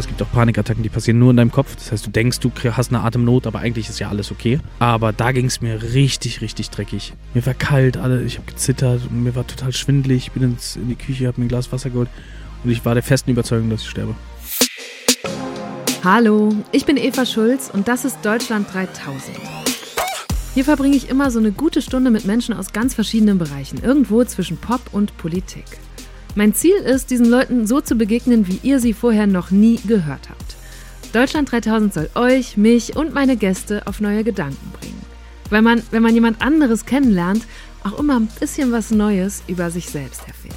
aber es gibt auch Panikattacken, die passieren nur in deinem Kopf. Das heißt, du denkst, du hast eine Atemnot, aber eigentlich ist ja alles okay. Aber da ging es mir richtig, richtig dreckig. Mir war kalt, ich habe gezittert, mir war total schwindelig. Ich bin in die Küche, habe mir ein Glas Wasser geholt und ich war der festen Überzeugung, dass ich sterbe. Hallo, ich bin Eva Schulz und das ist Deutschland 3000. Hier verbringe ich immer so eine gute Stunde mit Menschen aus ganz verschiedenen Bereichen, irgendwo zwischen Pop und Politik. Mein Ziel ist, diesen Leuten so zu begegnen, wie ihr sie vorher noch nie gehört habt. Deutschland 3000 soll euch, mich und meine Gäste auf neue Gedanken bringen. Weil man, wenn man jemand anderes kennenlernt, auch immer ein bisschen was Neues über sich selbst erfährt.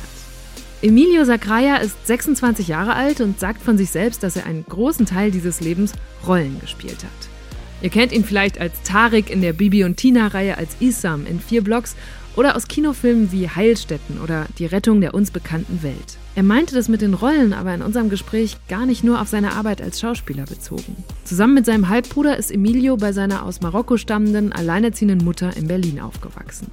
Emilio Sakraya ist 26 Jahre alt und sagt von sich selbst, dass er einen großen Teil dieses Lebens Rollen gespielt hat. Ihr kennt ihn vielleicht als Tarek in der Bibi und Tina-Reihe, als Isam in 4 Blocks oder aus Kinofilmen wie Heilstätten oder Die Rettung der uns bekannten Welt. Er meinte das mit den Rollen aber in unserem Gespräch gar nicht nur auf seine Arbeit als Schauspieler bezogen. Zusammen mit seinem Halbbruder ist Emilio bei seiner aus Marokko stammenden, alleinerziehenden Mutter in Berlin aufgewachsen.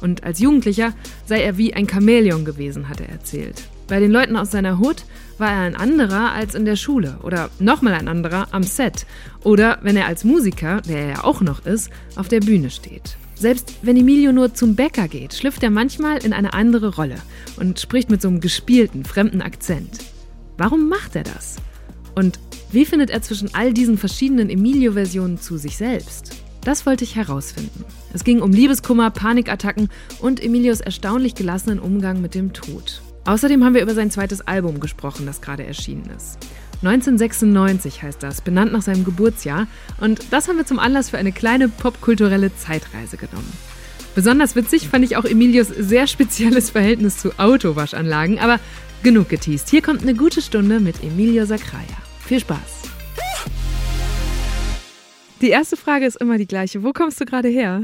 Und als Jugendlicher sei er wie ein Chamäleon gewesen, hat er erzählt. Bei den Leuten aus seiner Hood war er ein anderer als in der Schule oder nochmal ein anderer am Set oder wenn er als Musiker, der er ja auch noch ist, auf der Bühne steht. Selbst wenn Emilio nur zum Bäcker geht, schlüpft er manchmal in eine andere Rolle und spricht mit so einem gespielten, fremden Akzent. Warum macht er das? Und wie findet er zwischen all diesen verschiedenen Emilio-Versionen zu sich selbst? Das wollte ich herausfinden. Es ging um Liebeskummer, Panikattacken und Emilios erstaunlich gelassenen Umgang mit dem Tod. Außerdem haben wir über sein zweites Album gesprochen, das gerade erschienen ist. 1996 heißt das, benannt nach seinem Geburtsjahr. Und das haben wir zum Anlass für eine kleine popkulturelle Zeitreise genommen. Besonders witzig fand ich auch Emilios sehr spezielles Verhältnis zu Autowaschanlagen. Aber genug geteased. Hier kommt eine gute Stunde mit Emilio Sakraya. Viel Spaß! Die erste Frage ist immer die gleiche. Wo kommst du gerade her?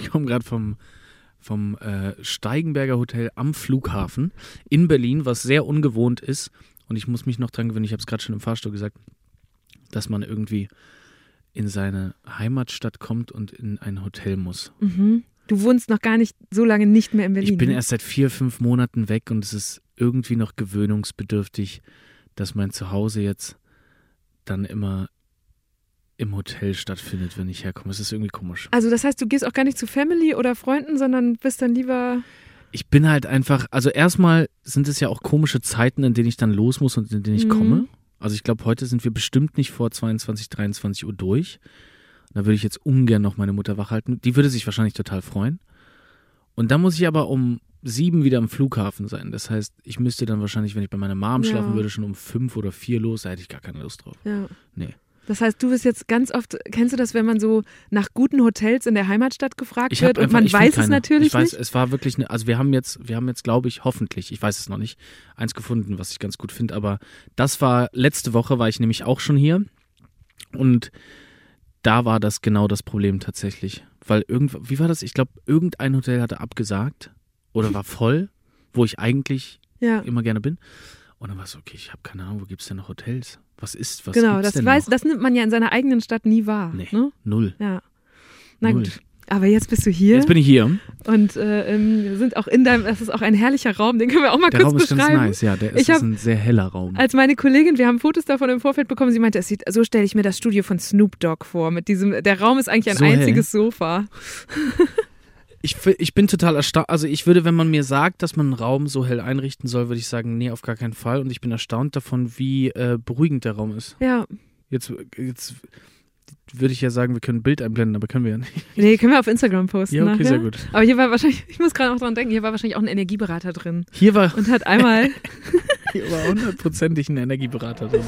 Ich komme gerade vom Steigenberger Hotel am Flughafen in Berlin, was sehr ungewohnt ist. Und ich muss mich noch dran gewöhnen, ich habe es gerade schon im Fahrstuhl gesagt, dass man irgendwie in seine Heimatstadt kommt und in ein Hotel muss. Mhm. Du wohnst noch gar nicht so lange nicht mehr in Berlin. Ich bin erst seit 4-5 Monaten weg und es ist irgendwie noch gewöhnungsbedürftig, dass mein Zuhause jetzt dann immer im Hotel stattfindet, wenn ich herkomme. Es ist irgendwie komisch. Also das heißt, du gehst auch gar nicht zu Family oder Freunden, sondern bist dann lieber... Ich bin halt einfach, also erstmal sind es ja auch komische Zeiten, in denen ich dann los muss und in denen ich komme. Also ich glaube, heute sind wir bestimmt nicht vor 22, 23 Uhr durch. Da würde ich jetzt ungern noch meine Mutter wach halten. Die würde sich wahrscheinlich total freuen. Und dann muss ich aber um 7 wieder am Flughafen sein. Das heißt, ich müsste dann wahrscheinlich, wenn ich bei meiner Mom schlafen würde, schon um 5 oder 4 los. Da hätte ich gar keine Lust drauf. Ja. Nee. Das heißt, du bist jetzt ganz oft, kennst du das, wenn man so nach guten Hotels in der Heimatstadt gefragt wird und man weiß es natürlich nicht? Es war wirklich, also wir haben jetzt glaube ich, hoffentlich, ich weiß es noch nicht, eins gefunden, was ich ganz gut finde, aber das war, letzte Woche war ich nämlich auch schon hier und da war das genau das Problem tatsächlich, weil wie war das? Ich glaube, irgendein Hotel hatte abgesagt oder war voll, wo ich eigentlich immer gerne bin. Und dann war es so, okay, ich habe keine Ahnung, wo gibt es denn noch Hotels? Was genau, das weiß, noch? Das nimmt man ja in seiner eigenen Stadt nie wahr. Nee, ne? Null. Ja. Na null. Gut, aber jetzt bist du hier. Jetzt bin ich hier. Und wir sind auch in deinem, das ist auch ein herrlicher Raum, den können wir auch mal kurz beschreiben. Der Raum ist ganz nice, ja, ist ein sehr heller Raum. Als meine Kollegin, wir haben Fotos davon im Vorfeld bekommen, sie meinte, so stelle ich mir das Studio von Snoop Dogg vor, mit diesem, der Raum ist eigentlich ein so einziges hell. Sofa. Ich bin total erstaunt, also ich würde, wenn man mir sagt, dass man einen Raum so hell einrichten soll, würde ich sagen, nee, auf gar keinen Fall. Und ich bin erstaunt davon, wie beruhigend der Raum ist. Ja. Jetzt würde ich ja sagen, wir können ein Bild einblenden, aber können wir ja nicht. Nee, können wir auf Instagram posten. Ja, okay, nachher. Sehr gut. Aber hier war wahrscheinlich, ich muss gerade noch dran denken, hier war wahrscheinlich auch ein Energieberater drin. Und hat einmal... hier war hundertprozentig ein Energieberater drin.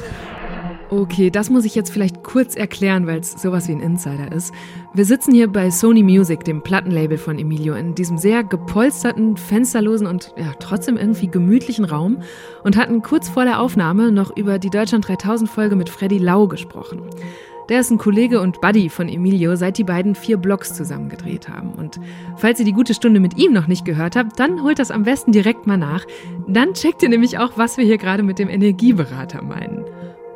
Okay, das muss ich jetzt vielleicht kurz erklären, weil es sowas wie ein Insider ist. Wir sitzen hier bei Sony Music, dem Plattenlabel von Emilio, in diesem sehr gepolsterten, fensterlosen und ja, trotzdem irgendwie gemütlichen Raum und hatten kurz vor der Aufnahme noch über die Deutschland 3000 Folge mit Freddy Lau gesprochen. Der ist ein Kollege und Buddy von Emilio, seit die beiden 4 Blocks zusammen gedreht haben. Und falls ihr die gute Stunde mit ihm noch nicht gehört habt, dann holt das am besten direkt mal nach. Dann checkt ihr nämlich auch, was wir hier gerade mit dem Energieberater meinen.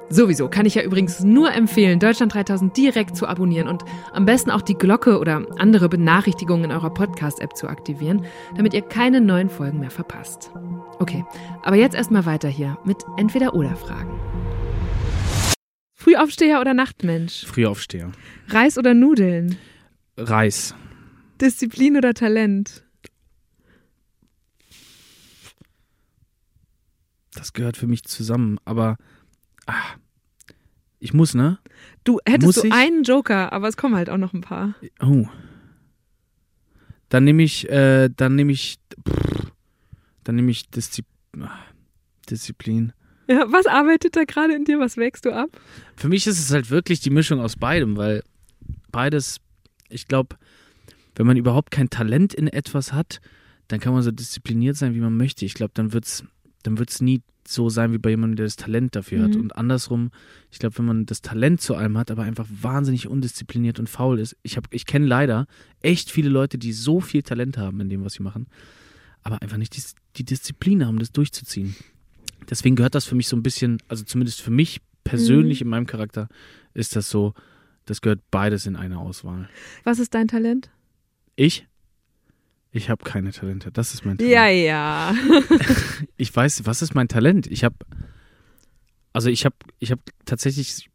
Sowieso kann ich ja übrigens nur empfehlen, Deutschland 3000 direkt zu abonnieren und am besten auch die Glocke oder andere Benachrichtigungen in eurer Podcast-App zu aktivieren, damit ihr keine neuen Folgen mehr verpasst. Okay, aber jetzt erstmal weiter hier mit Entweder-Oder-Fragen. Frühaufsteher oder Nachtmensch? Frühaufsteher. Reis oder Nudeln? Reis. Disziplin oder Talent? Das gehört für mich zusammen, aber ich muss, ne? Du hättest so einen Joker, aber es kommen halt auch noch ein paar. Oh. Dann nehme ich Disziplin. Ja, was arbeitet da gerade in dir? Was wächst du ab? Für mich ist es halt wirklich die Mischung aus beidem, weil beides, ich glaube, wenn man überhaupt kein Talent in etwas hat, dann kann man so diszipliniert sein, wie man möchte. Ich glaube, dann wird's nie so sein wie bei jemandem, der das Talent dafür hat. Und andersrum, ich glaube, wenn man das Talent zu allem hat, aber einfach wahnsinnig undiszipliniert und faul ist. Ich kenne leider echt viele Leute, die so viel Talent haben in dem, was sie machen, aber einfach nicht die Disziplin haben, das durchzuziehen. Deswegen gehört das für mich so ein bisschen, also zumindest für mich persönlich in meinem Charakter, ist das so, das gehört beides in eine Auswahl. Was ist dein Talent? Ich? Ich habe keine Talente. Das ist mein Talent. Ja. Ich weiß, was ist mein Talent? Ich habe tatsächlich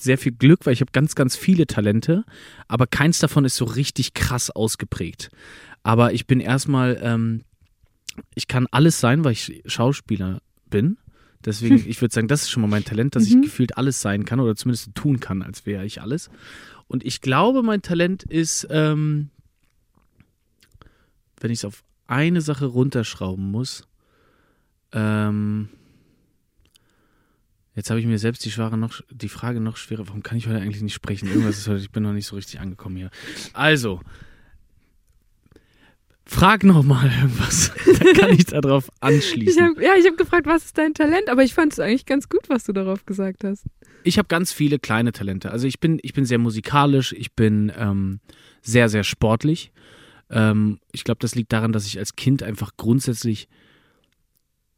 sehr viel Glück, weil ich habe ganz, ganz viele Talente, aber keins davon ist so richtig krass ausgeprägt. Aber ich bin erstmal, ich kann alles sein, weil ich Schauspieler bin. Deswegen, ich würde sagen, das ist schon mal mein Talent, dass ich gefühlt alles sein kann oder zumindest tun kann, als wäre ich alles. Und ich glaube, mein Talent ist, wenn ich es auf eine Sache runterschrauben muss, jetzt habe ich mir selbst die Frage noch schwerer, warum kann ich heute eigentlich nicht sprechen? Irgendwas ist heute, ich bin noch nicht so richtig angekommen hier. Also, frag nochmal irgendwas, dann kann ich da drauf anschließen. Ich habe gefragt, was ist dein Talent, aber ich fand es eigentlich ganz gut, was du darauf gesagt hast. Ich habe ganz viele kleine Talente. Also ich bin sehr musikalisch, ich bin sehr, sehr sportlich. Ich glaube, das liegt daran, dass ich als Kind einfach grundsätzlich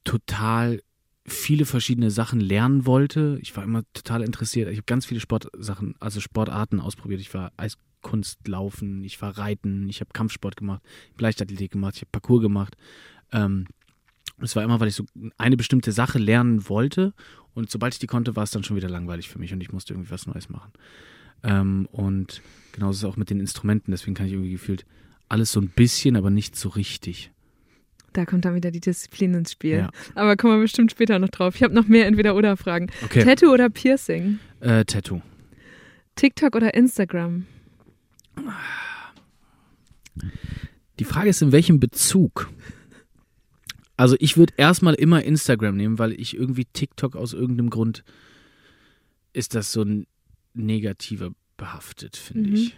total viele verschiedene Sachen lernen wollte. Ich war immer total interessiert. Ich habe ganz viele Sportarten ausprobiert. Ich war Eiskunstlaufen, ich war Reiten, ich habe Kampfsport gemacht, Leichtathletik gemacht, ich habe Parkour gemacht. Es war immer, weil ich so eine bestimmte Sache lernen wollte und sobald ich die konnte, war es dann schon wieder langweilig für mich und ich musste irgendwie was Neues machen. Und genauso ist es auch mit den Instrumenten. Deswegen kann ich irgendwie gefühlt alles so ein bisschen, aber nicht so richtig. Da kommt dann wieder die Disziplin ins Spiel. Ja. Aber kommen wir bestimmt später noch drauf. Ich habe noch mehr Entweder-Oder-Fragen. Okay. Tattoo oder Piercing? Tattoo. TikTok oder Instagram? Die Frage ist, in welchem Bezug? Also ich würde erstmal immer Instagram nehmen, weil ich irgendwie TikTok aus irgendeinem Grund, ist das so ein negativer behaftet, finde ich.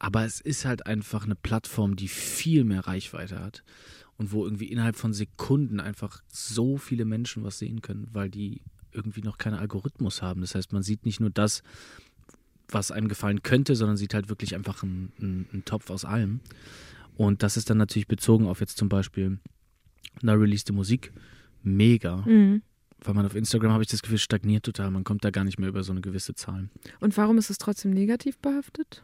Aber es ist halt einfach eine Plattform, die viel mehr Reichweite hat und wo irgendwie innerhalb von Sekunden einfach so viele Menschen was sehen können, weil die irgendwie noch keinen Algorithmus haben. Das heißt, man sieht nicht nur das, was einem gefallen könnte, sondern sieht halt wirklich einfach einen Topf aus allem. Und das ist dann natürlich bezogen auf jetzt zum Beispiel neu releasede Musik. Mega. Weil man auf Instagram, habe ich das Gefühl, stagniert total. Man kommt da gar nicht mehr über so eine gewisse Zahl. Und warum ist es trotzdem negativ behaftet?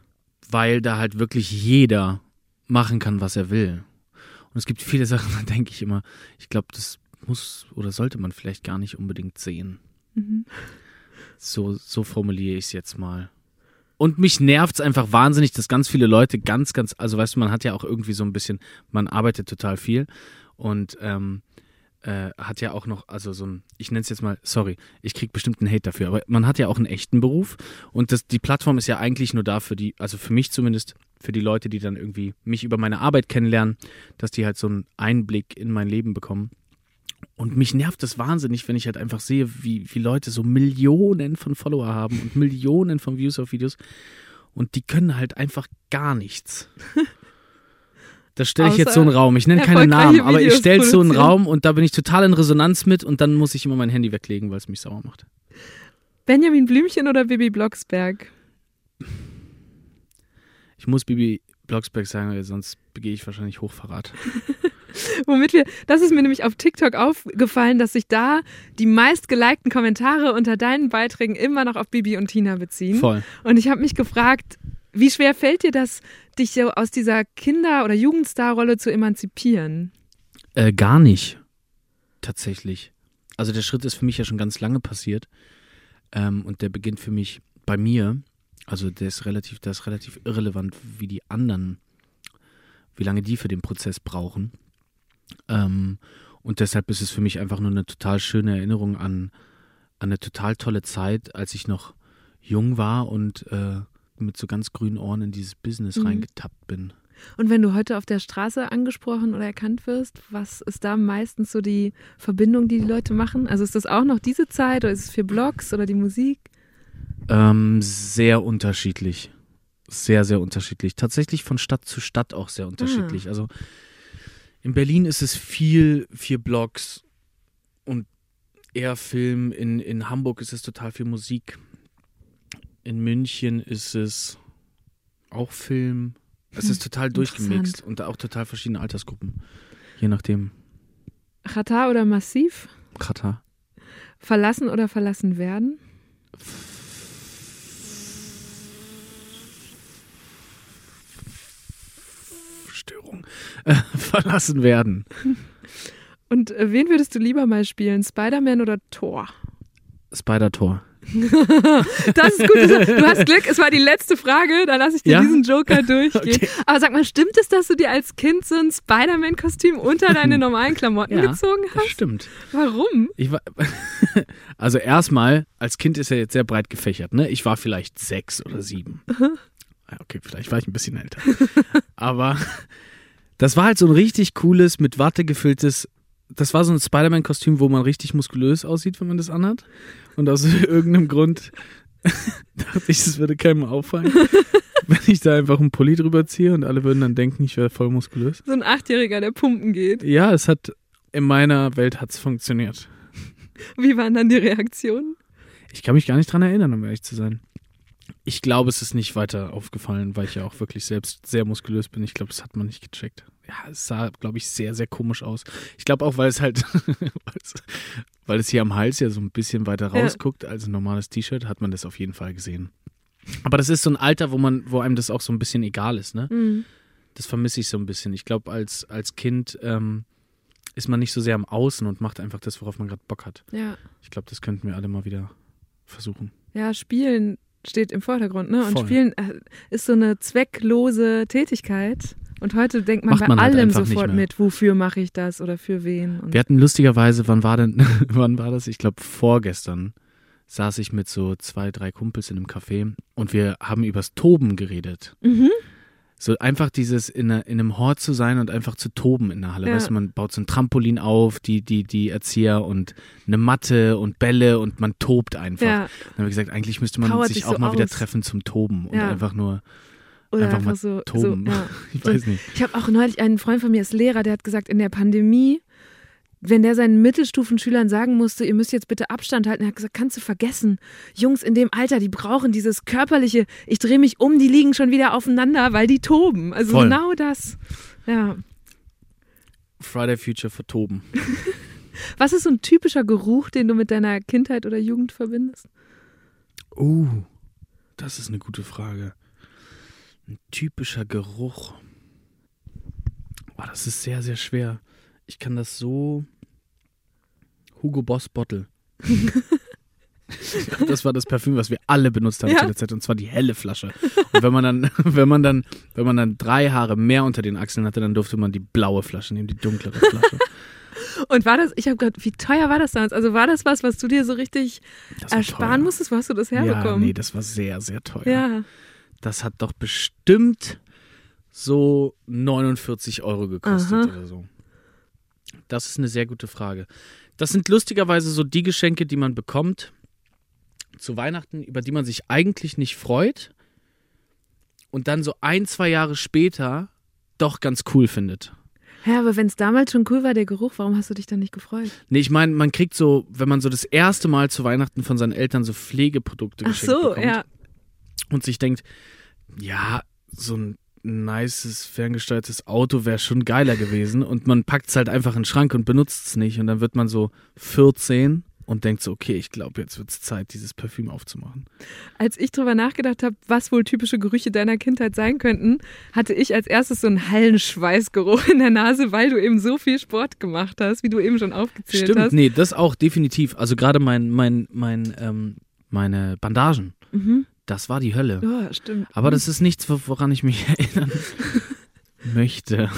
Weil da halt wirklich jeder machen kann, was er will. Und es gibt viele Sachen, da denke ich immer, ich glaube, das muss oder sollte man vielleicht gar nicht unbedingt sehen. So formuliere ich es jetzt mal. Und mich nervt es einfach wahnsinnig, dass ganz viele Leute ganz, also weißt du, man hat ja auch irgendwie so ein bisschen, man arbeitet total viel und hat ja auch noch, also so ein, ich nenne es jetzt mal, sorry, ich kriege bestimmt einen Hate dafür, aber man hat ja auch einen echten Beruf und die Plattform ist ja eigentlich nur da für die, also für mich zumindest, für die Leute, die dann irgendwie mich über meine Arbeit kennenlernen, dass die halt so einen Einblick in mein Leben bekommen. Und mich nervt das wahnsinnig, wenn ich halt einfach sehe, wie Leute so Millionen von Follower haben und Millionen von Views auf Videos und die können halt einfach gar nichts. Das stelle ich jetzt so einen Raum. Ich nenne keine Namen, aber ich stelle so einen Raum und da bin ich total in Resonanz mit und dann muss ich immer mein Handy weglegen, weil es mich sauer macht. Benjamin Blümchen oder Bibi Blocksberg? Ich muss Bibi Blocksberg sagen, weil sonst begehe ich wahrscheinlich Hochverrat. Das ist mir nämlich auf TikTok aufgefallen, dass sich da die meistgelikten Kommentare unter deinen Beiträgen immer noch auf Bibi und Tina beziehen. Voll. Und ich habe mich gefragt, wie schwer fällt dir das, dich so aus dieser Kinder- oder Jugendstar-Rolle zu emanzipieren? Gar nicht, tatsächlich. Also der Schritt ist für mich ja schon ganz lange passiert. Und der beginnt für mich bei mir, also der ist relativ irrelevant, wie die anderen, wie lange die für den Prozess brauchen. Und deshalb ist es für mich einfach nur eine total schöne Erinnerung an eine total tolle Zeit, als ich noch jung war und mit so ganz grünen Ohren in dieses Business reingetappt bin. Und wenn du heute auf der Straße angesprochen oder erkannt wirst, was ist da meistens so die Verbindung, die Leute machen? Also ist das auch noch diese Zeit oder ist es 4 Blocks oder die Musik? Sehr unterschiedlich. Sehr, sehr unterschiedlich. Tatsächlich von Stadt zu Stadt auch sehr unterschiedlich. Also in Berlin ist es viel 4 Blocks und eher Film. In Hamburg ist es total viel Musik. In München ist es auch Film. Es ist total durchgemixt und auch total verschiedene Altersgruppen, je nachdem. Chata oder Massiv? Chata. Verlassen oder verlassen werden? Störung. Verlassen werden. Und wen würdest du lieber mal spielen? Spider-Man oder Thor? Spider-Thor. Das ist gut. Du hast Glück, es war die letzte Frage, da lasse ich dir diesen Joker durchgehen. Okay. Aber sag mal, stimmt es, dass du dir als Kind so ein Spider-Man-Kostüm unter deine normalen Klamotten gezogen hast? Ja, stimmt. Warum? Also erstmal, als Kind ist er jetzt sehr breit gefächert, ne? Ich war vielleicht 6 oder 7. Okay, vielleicht war ich ein bisschen älter. Aber das war halt so ein richtig cooles, mit Watte gefülltes, das war so ein Spider-Man-Kostüm, wo man richtig muskulös aussieht, wenn man das anhat. Und aus irgendeinem Grund dachte ich, das würde keinem auffallen, wenn ich da einfach einen Pulli drüber ziehe und alle würden dann denken, ich wäre voll muskulös. So ein 8-Jähriger, der pumpen geht. Ja, es hat, in meiner Welt hat's funktioniert. Wie waren dann die Reaktionen? Ich kann mich gar nicht dran erinnern, um ehrlich zu sein. Ich glaube, es ist nicht weiter aufgefallen, weil ich ja auch wirklich selbst sehr muskulös bin. Ich glaube, das hat man nicht gecheckt. Ja, es sah, glaube ich, sehr, sehr komisch aus. Ich glaube auch, weil es halt, weil es hier am Hals ja so ein bisschen weiter rausguckt als ein normales T-Shirt, hat man das auf jeden Fall gesehen. Aber das ist so ein Alter, wo einem das auch so ein bisschen egal ist, ne? Mhm. Das vermisse ich so ein bisschen. Ich glaube, als Kind ist man nicht so sehr am Außen und macht einfach das, worauf man gerade Bock hat. Ja. Ich glaube, das könnten wir alle mal wieder versuchen. Ja, spielen steht im Vordergrund, ne? Und voll. Spielen ist so eine zwecklose Tätigkeit. Und heute denkt man bei allem halt sofort mit, wofür mache ich das oder für wen. Und wir hatten lustigerweise, wann war das? Ich glaube, vorgestern saß ich mit so 2, 3 Kumpels in einem Café und wir haben übers Toben geredet. Mhm. So einfach dieses in einem Hort zu sein und einfach zu toben in der Halle. Ja. Weißt du, man baut so ein Trampolin auf, die Erzieher und eine Matte und Bälle und man tobt einfach. Ja. Dann haben wir gesagt, eigentlich müsste man sich auch so mal wieder treffen zum Toben und einfach nur... Oder einfach mal toben. So, ja. Ich weiß nicht. Ich habe auch neulich einen Freund von mir, ist Lehrer, der hat gesagt, in der Pandemie, wenn der seinen Mittelstufenschülern sagen musste, ihr müsst jetzt bitte Abstand halten, er hat gesagt, kannst du vergessen. Jungs in dem Alter, die brauchen dieses körperliche, ich drehe mich um, die liegen schon wieder aufeinander, weil die toben. Also voll. Genau das. Ja. Friday Future für Toben. Was ist so ein typischer Geruch, den du mit deiner Kindheit oder Jugend verbindest? Oh, das ist eine gute Frage. Ein typischer Geruch. Boah, das ist sehr, sehr schwer. Ich kann das so... Hugo Boss Bottle. Das war das Parfüm, was wir alle benutzt haben zu der Zeit, und zwar die helle Flasche. Und wenn man dann 3 Haare mehr unter den Achseln hatte, dann durfte man die blaue Flasche nehmen, die dunklere Flasche. Und war das, ich habe gehört, wie teuer war das damals? Also war das was du dir so richtig ersparen musstest? Wo hast du das herbekommen? Ja, nee, das war sehr, sehr teuer. Ja. Das hat doch bestimmt so 49 € gekostet oder so. Das ist eine sehr gute Frage. Das sind lustigerweise so die Geschenke, die man bekommt zu Weihnachten, über die man sich eigentlich nicht freut und dann so 1, 2 Jahre später doch ganz cool findet. Hä, aber wenn es damals schon cool war, der Geruch, warum hast du dich dann nicht gefreut? Nee, ich meine, man kriegt so, wenn man so das erste Mal zu Weihnachten von seinen Eltern so Pflegeprodukte geschenkt bekommt. Ach so, ja. Und sich denkt, ja, so ein nices, ferngesteuertes Auto wäre schon geiler gewesen. Und man packt es halt einfach in den Schrank und benutzt es nicht. Und dann wird man so 14 und denkt so, okay, ich glaube, jetzt wird es Zeit, dieses Parfüm aufzumachen. Als ich drüber nachgedacht habe, was wohl typische Gerüche deiner Kindheit sein könnten, hatte ich als erstes so einen Hallenschweißgeruch in der Nase, weil du eben so viel Sport gemacht hast, wie du eben schon aufgezählt hast. Stimmt, nee, das auch definitiv. Also gerade mein meine Bandagen. Mhm. Das war die Hölle. Ja, stimmt. Aber das ist nichts, woran ich mich erinnern möchte.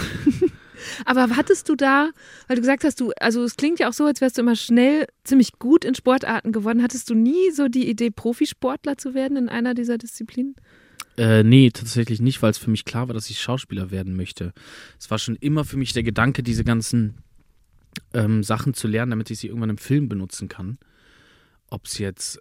Aber hattest du da, weil du gesagt hast, also es klingt ja auch so, als wärst du immer schnell ziemlich gut in Sportarten geworden. Hattest du nie so die Idee, Profisportler zu werden in einer dieser Disziplinen? Nee, tatsächlich nicht, weil es für mich klar war, dass ich Schauspieler werden möchte. Es war schon immer für mich der Gedanke, diese ganzen Sachen zu lernen, damit ich sie irgendwann im Film benutzen kann. Ob es jetzt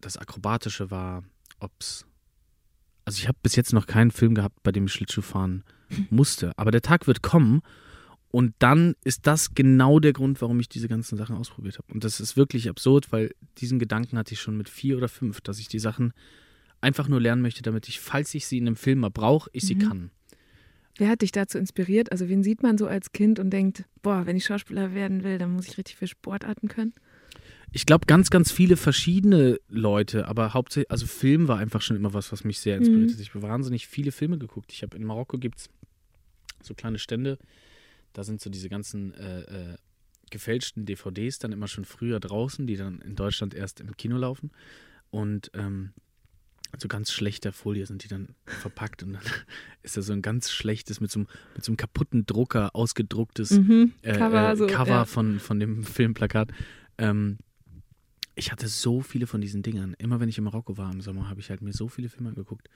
das Akrobatische war, also ich habe bis jetzt noch keinen Film gehabt, bei dem ich Schlittschuh fahren musste. Aber der Tag wird kommen und dann ist das genau der Grund, warum ich diese ganzen Sachen ausprobiert habe. Und das ist wirklich absurd, weil diesen Gedanken hatte ich schon mit 4 oder 5, dass ich die Sachen einfach nur lernen möchte, damit ich, falls ich sie in einem Film mal brauche, ich sie kann. Wer hat dich dazu inspiriert? Also wen sieht man so als Kind und denkt, boah, wenn ich Schauspieler werden will, dann muss ich richtig viele Sportarten können? Ich glaube, ganz, ganz viele verschiedene Leute, aber hauptsächlich, also Film war einfach schon immer was mich sehr inspiriert hat. Ich habe wahnsinnig viele Filme geguckt. Ich habe in Marokko gibt's so kleine Stände, da sind so diese ganzen gefälschten DVDs dann immer schon früher draußen, die dann in Deutschland erst im Kino laufen. Und so ganz schlechter Folie sind die dann verpackt und dann ist da so ein ganz schlechtes, mit so einem kaputten Drucker ausgedrucktes Cover von dem Filmplakat. Ich hatte so viele von diesen Dingern. Immer wenn ich in Marokko war im Sommer, habe ich halt mir so viele Filme angeguckt.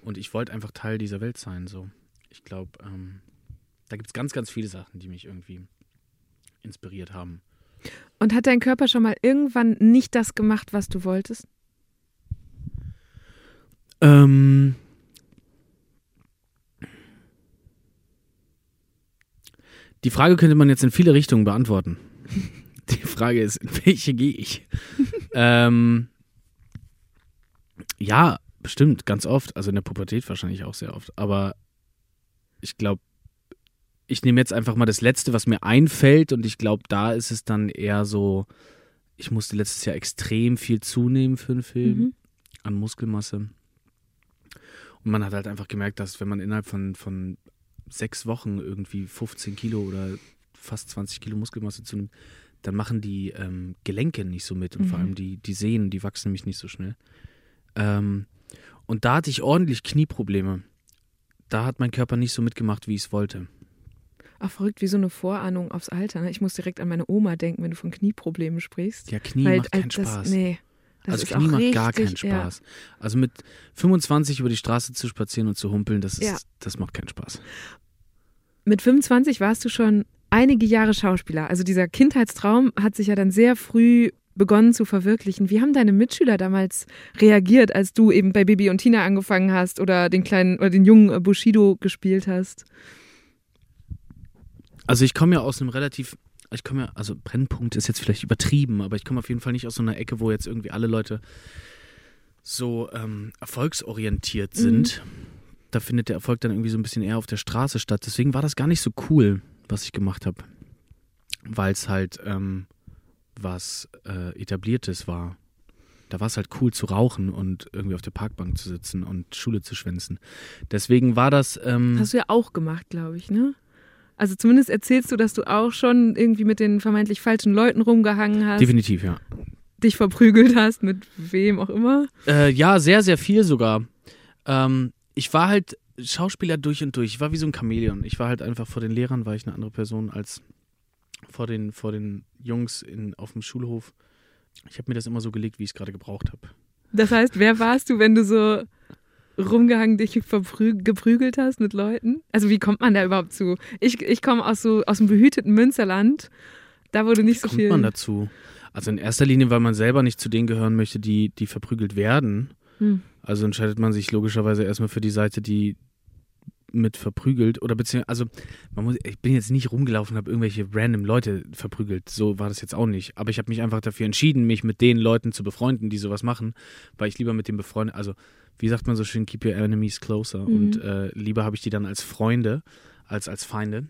Und ich wollte einfach Teil dieser Welt sein. So. Ich glaube, da gibt es ganz, ganz viele Sachen, die mich irgendwie inspiriert haben. Und hat dein Körper schon mal irgendwann nicht das gemacht, was du wolltest? Die Frage könnte man jetzt in viele Richtungen beantworten. Die Frage ist, in welche gehe ich? Ja, bestimmt, ganz oft. Also in der Pubertät wahrscheinlich auch sehr oft. Aber ich glaube, ich nehme jetzt einfach mal das Letzte, was mir einfällt. Und ich glaube, da ist es dann eher so, ich musste letztes Jahr extrem viel zunehmen für einen Film an Muskelmasse. Und man hat halt einfach gemerkt, dass wenn man innerhalb von 6 Wochen irgendwie 15 Kilo oder fast 20 Kilo Muskelmasse zunimmt, dann machen die Gelenke nicht so mit und vor allem die Sehnen, die wachsen nämlich nicht so schnell. Und da hatte ich ordentlich Knieprobleme. Da hat mein Körper nicht so mitgemacht, wie ich es wollte. Ach, verrückt, wie so eine Vorahnung aufs Alter. Ne? Ich muss direkt an meine Oma denken, wenn du von Knieproblemen sprichst. Ja, Knie macht keinen Spaß. Nee, also Knie macht gar keinen Spaß. Ja. Also mit 25 über die Straße zu spazieren und zu humpeln, das macht keinen Spaß. Mit 25 warst du schon einige Jahre Schauspieler. Also dieser Kindheitstraum hat sich ja dann sehr früh begonnen zu verwirklichen. Wie haben deine Mitschüler damals reagiert, als du eben bei Bibi und Tina angefangen hast oder den jungen Bushido gespielt hast? Also ich komme ja aus einem also Brennpunkt ist jetzt vielleicht übertrieben, aber ich komme auf jeden Fall nicht aus so einer Ecke, wo jetzt irgendwie alle Leute so erfolgsorientiert sind. Da findet der Erfolg dann irgendwie so ein bisschen eher auf der Straße statt. Deswegen war das gar nicht so cool, was ich gemacht habe, weil es halt was Etabliertes war. Da war es halt cool zu rauchen und irgendwie auf der Parkbank zu sitzen und Schule zu schwänzen. Deswegen war das... hast du ja auch gemacht, glaube ich, ne? Also zumindest erzählst du, dass du auch schon irgendwie mit den vermeintlich falschen Leuten rumgehangen hast. Definitiv, ja. Dich verprügelt hast, mit wem auch immer. Ja, sehr, sehr viel sogar. Ich war halt Schauspieler durch und durch. Ich war wie so ein Chamäleon. Ich war halt einfach vor den Lehrern, war ich eine andere Person als vor den Jungs auf dem Schulhof. Ich habe mir das immer so gelegt, wie ich es gerade gebraucht habe. Das heißt, wer warst du, wenn du so rumgehangen dich geprügelt hast mit Leuten? Also wie kommt man da überhaupt zu? Ich komme aus dem behüteten Münsterland. Da wurde nicht so viel... Wie kommt man dazu? Also in erster Linie, weil man selber nicht zu denen gehören möchte, die verprügelt werden. Also entscheidet man sich logischerweise erstmal für die Seite, die mit verprügelt oder beziehungsweise, also ich bin jetzt nicht rumgelaufen und habe irgendwelche random Leute verprügelt, so war das jetzt auch nicht, aber ich habe mich einfach dafür entschieden, mich mit den Leuten zu befreunden, die sowas machen, weil ich lieber mit dem befreundet, also wie sagt man so schön, keep your enemies closer und lieber habe ich die dann als Freunde als Feinde.